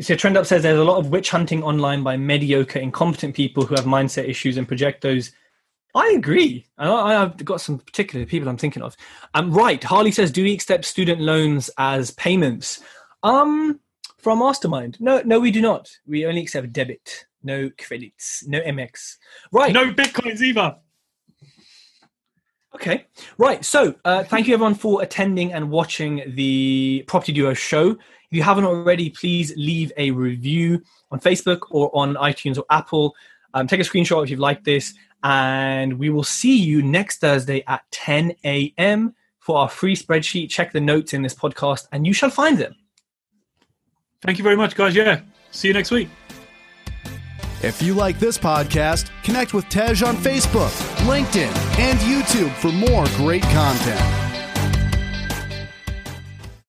So TrendUp says there's a lot of witch hunting online by mediocre, incompetent people who have mindset issues and project those. I agree. I, I've got some particular people I'm thinking of. Um, right. Harley says, do we accept student loans as payments? Um, from Mastermind? No, no, we do not. We only accept debit. No credits. No M X. Right. No Bitcoins either. Okay. Right. So uh, thank you everyone for attending and watching the Property Duo show. If you haven't already, please leave a review on Facebook or on iTunes or Apple. Um, take a screenshot if you've liked this. And we will see you next Thursday at ten a.m. for our free spreadsheet. Check the notes in this podcast and you shall find them. Thank you very much, guys. Yeah. See you next week. If you like this podcast, connect with Tej on Facebook, LinkedIn, and YouTube for more great content.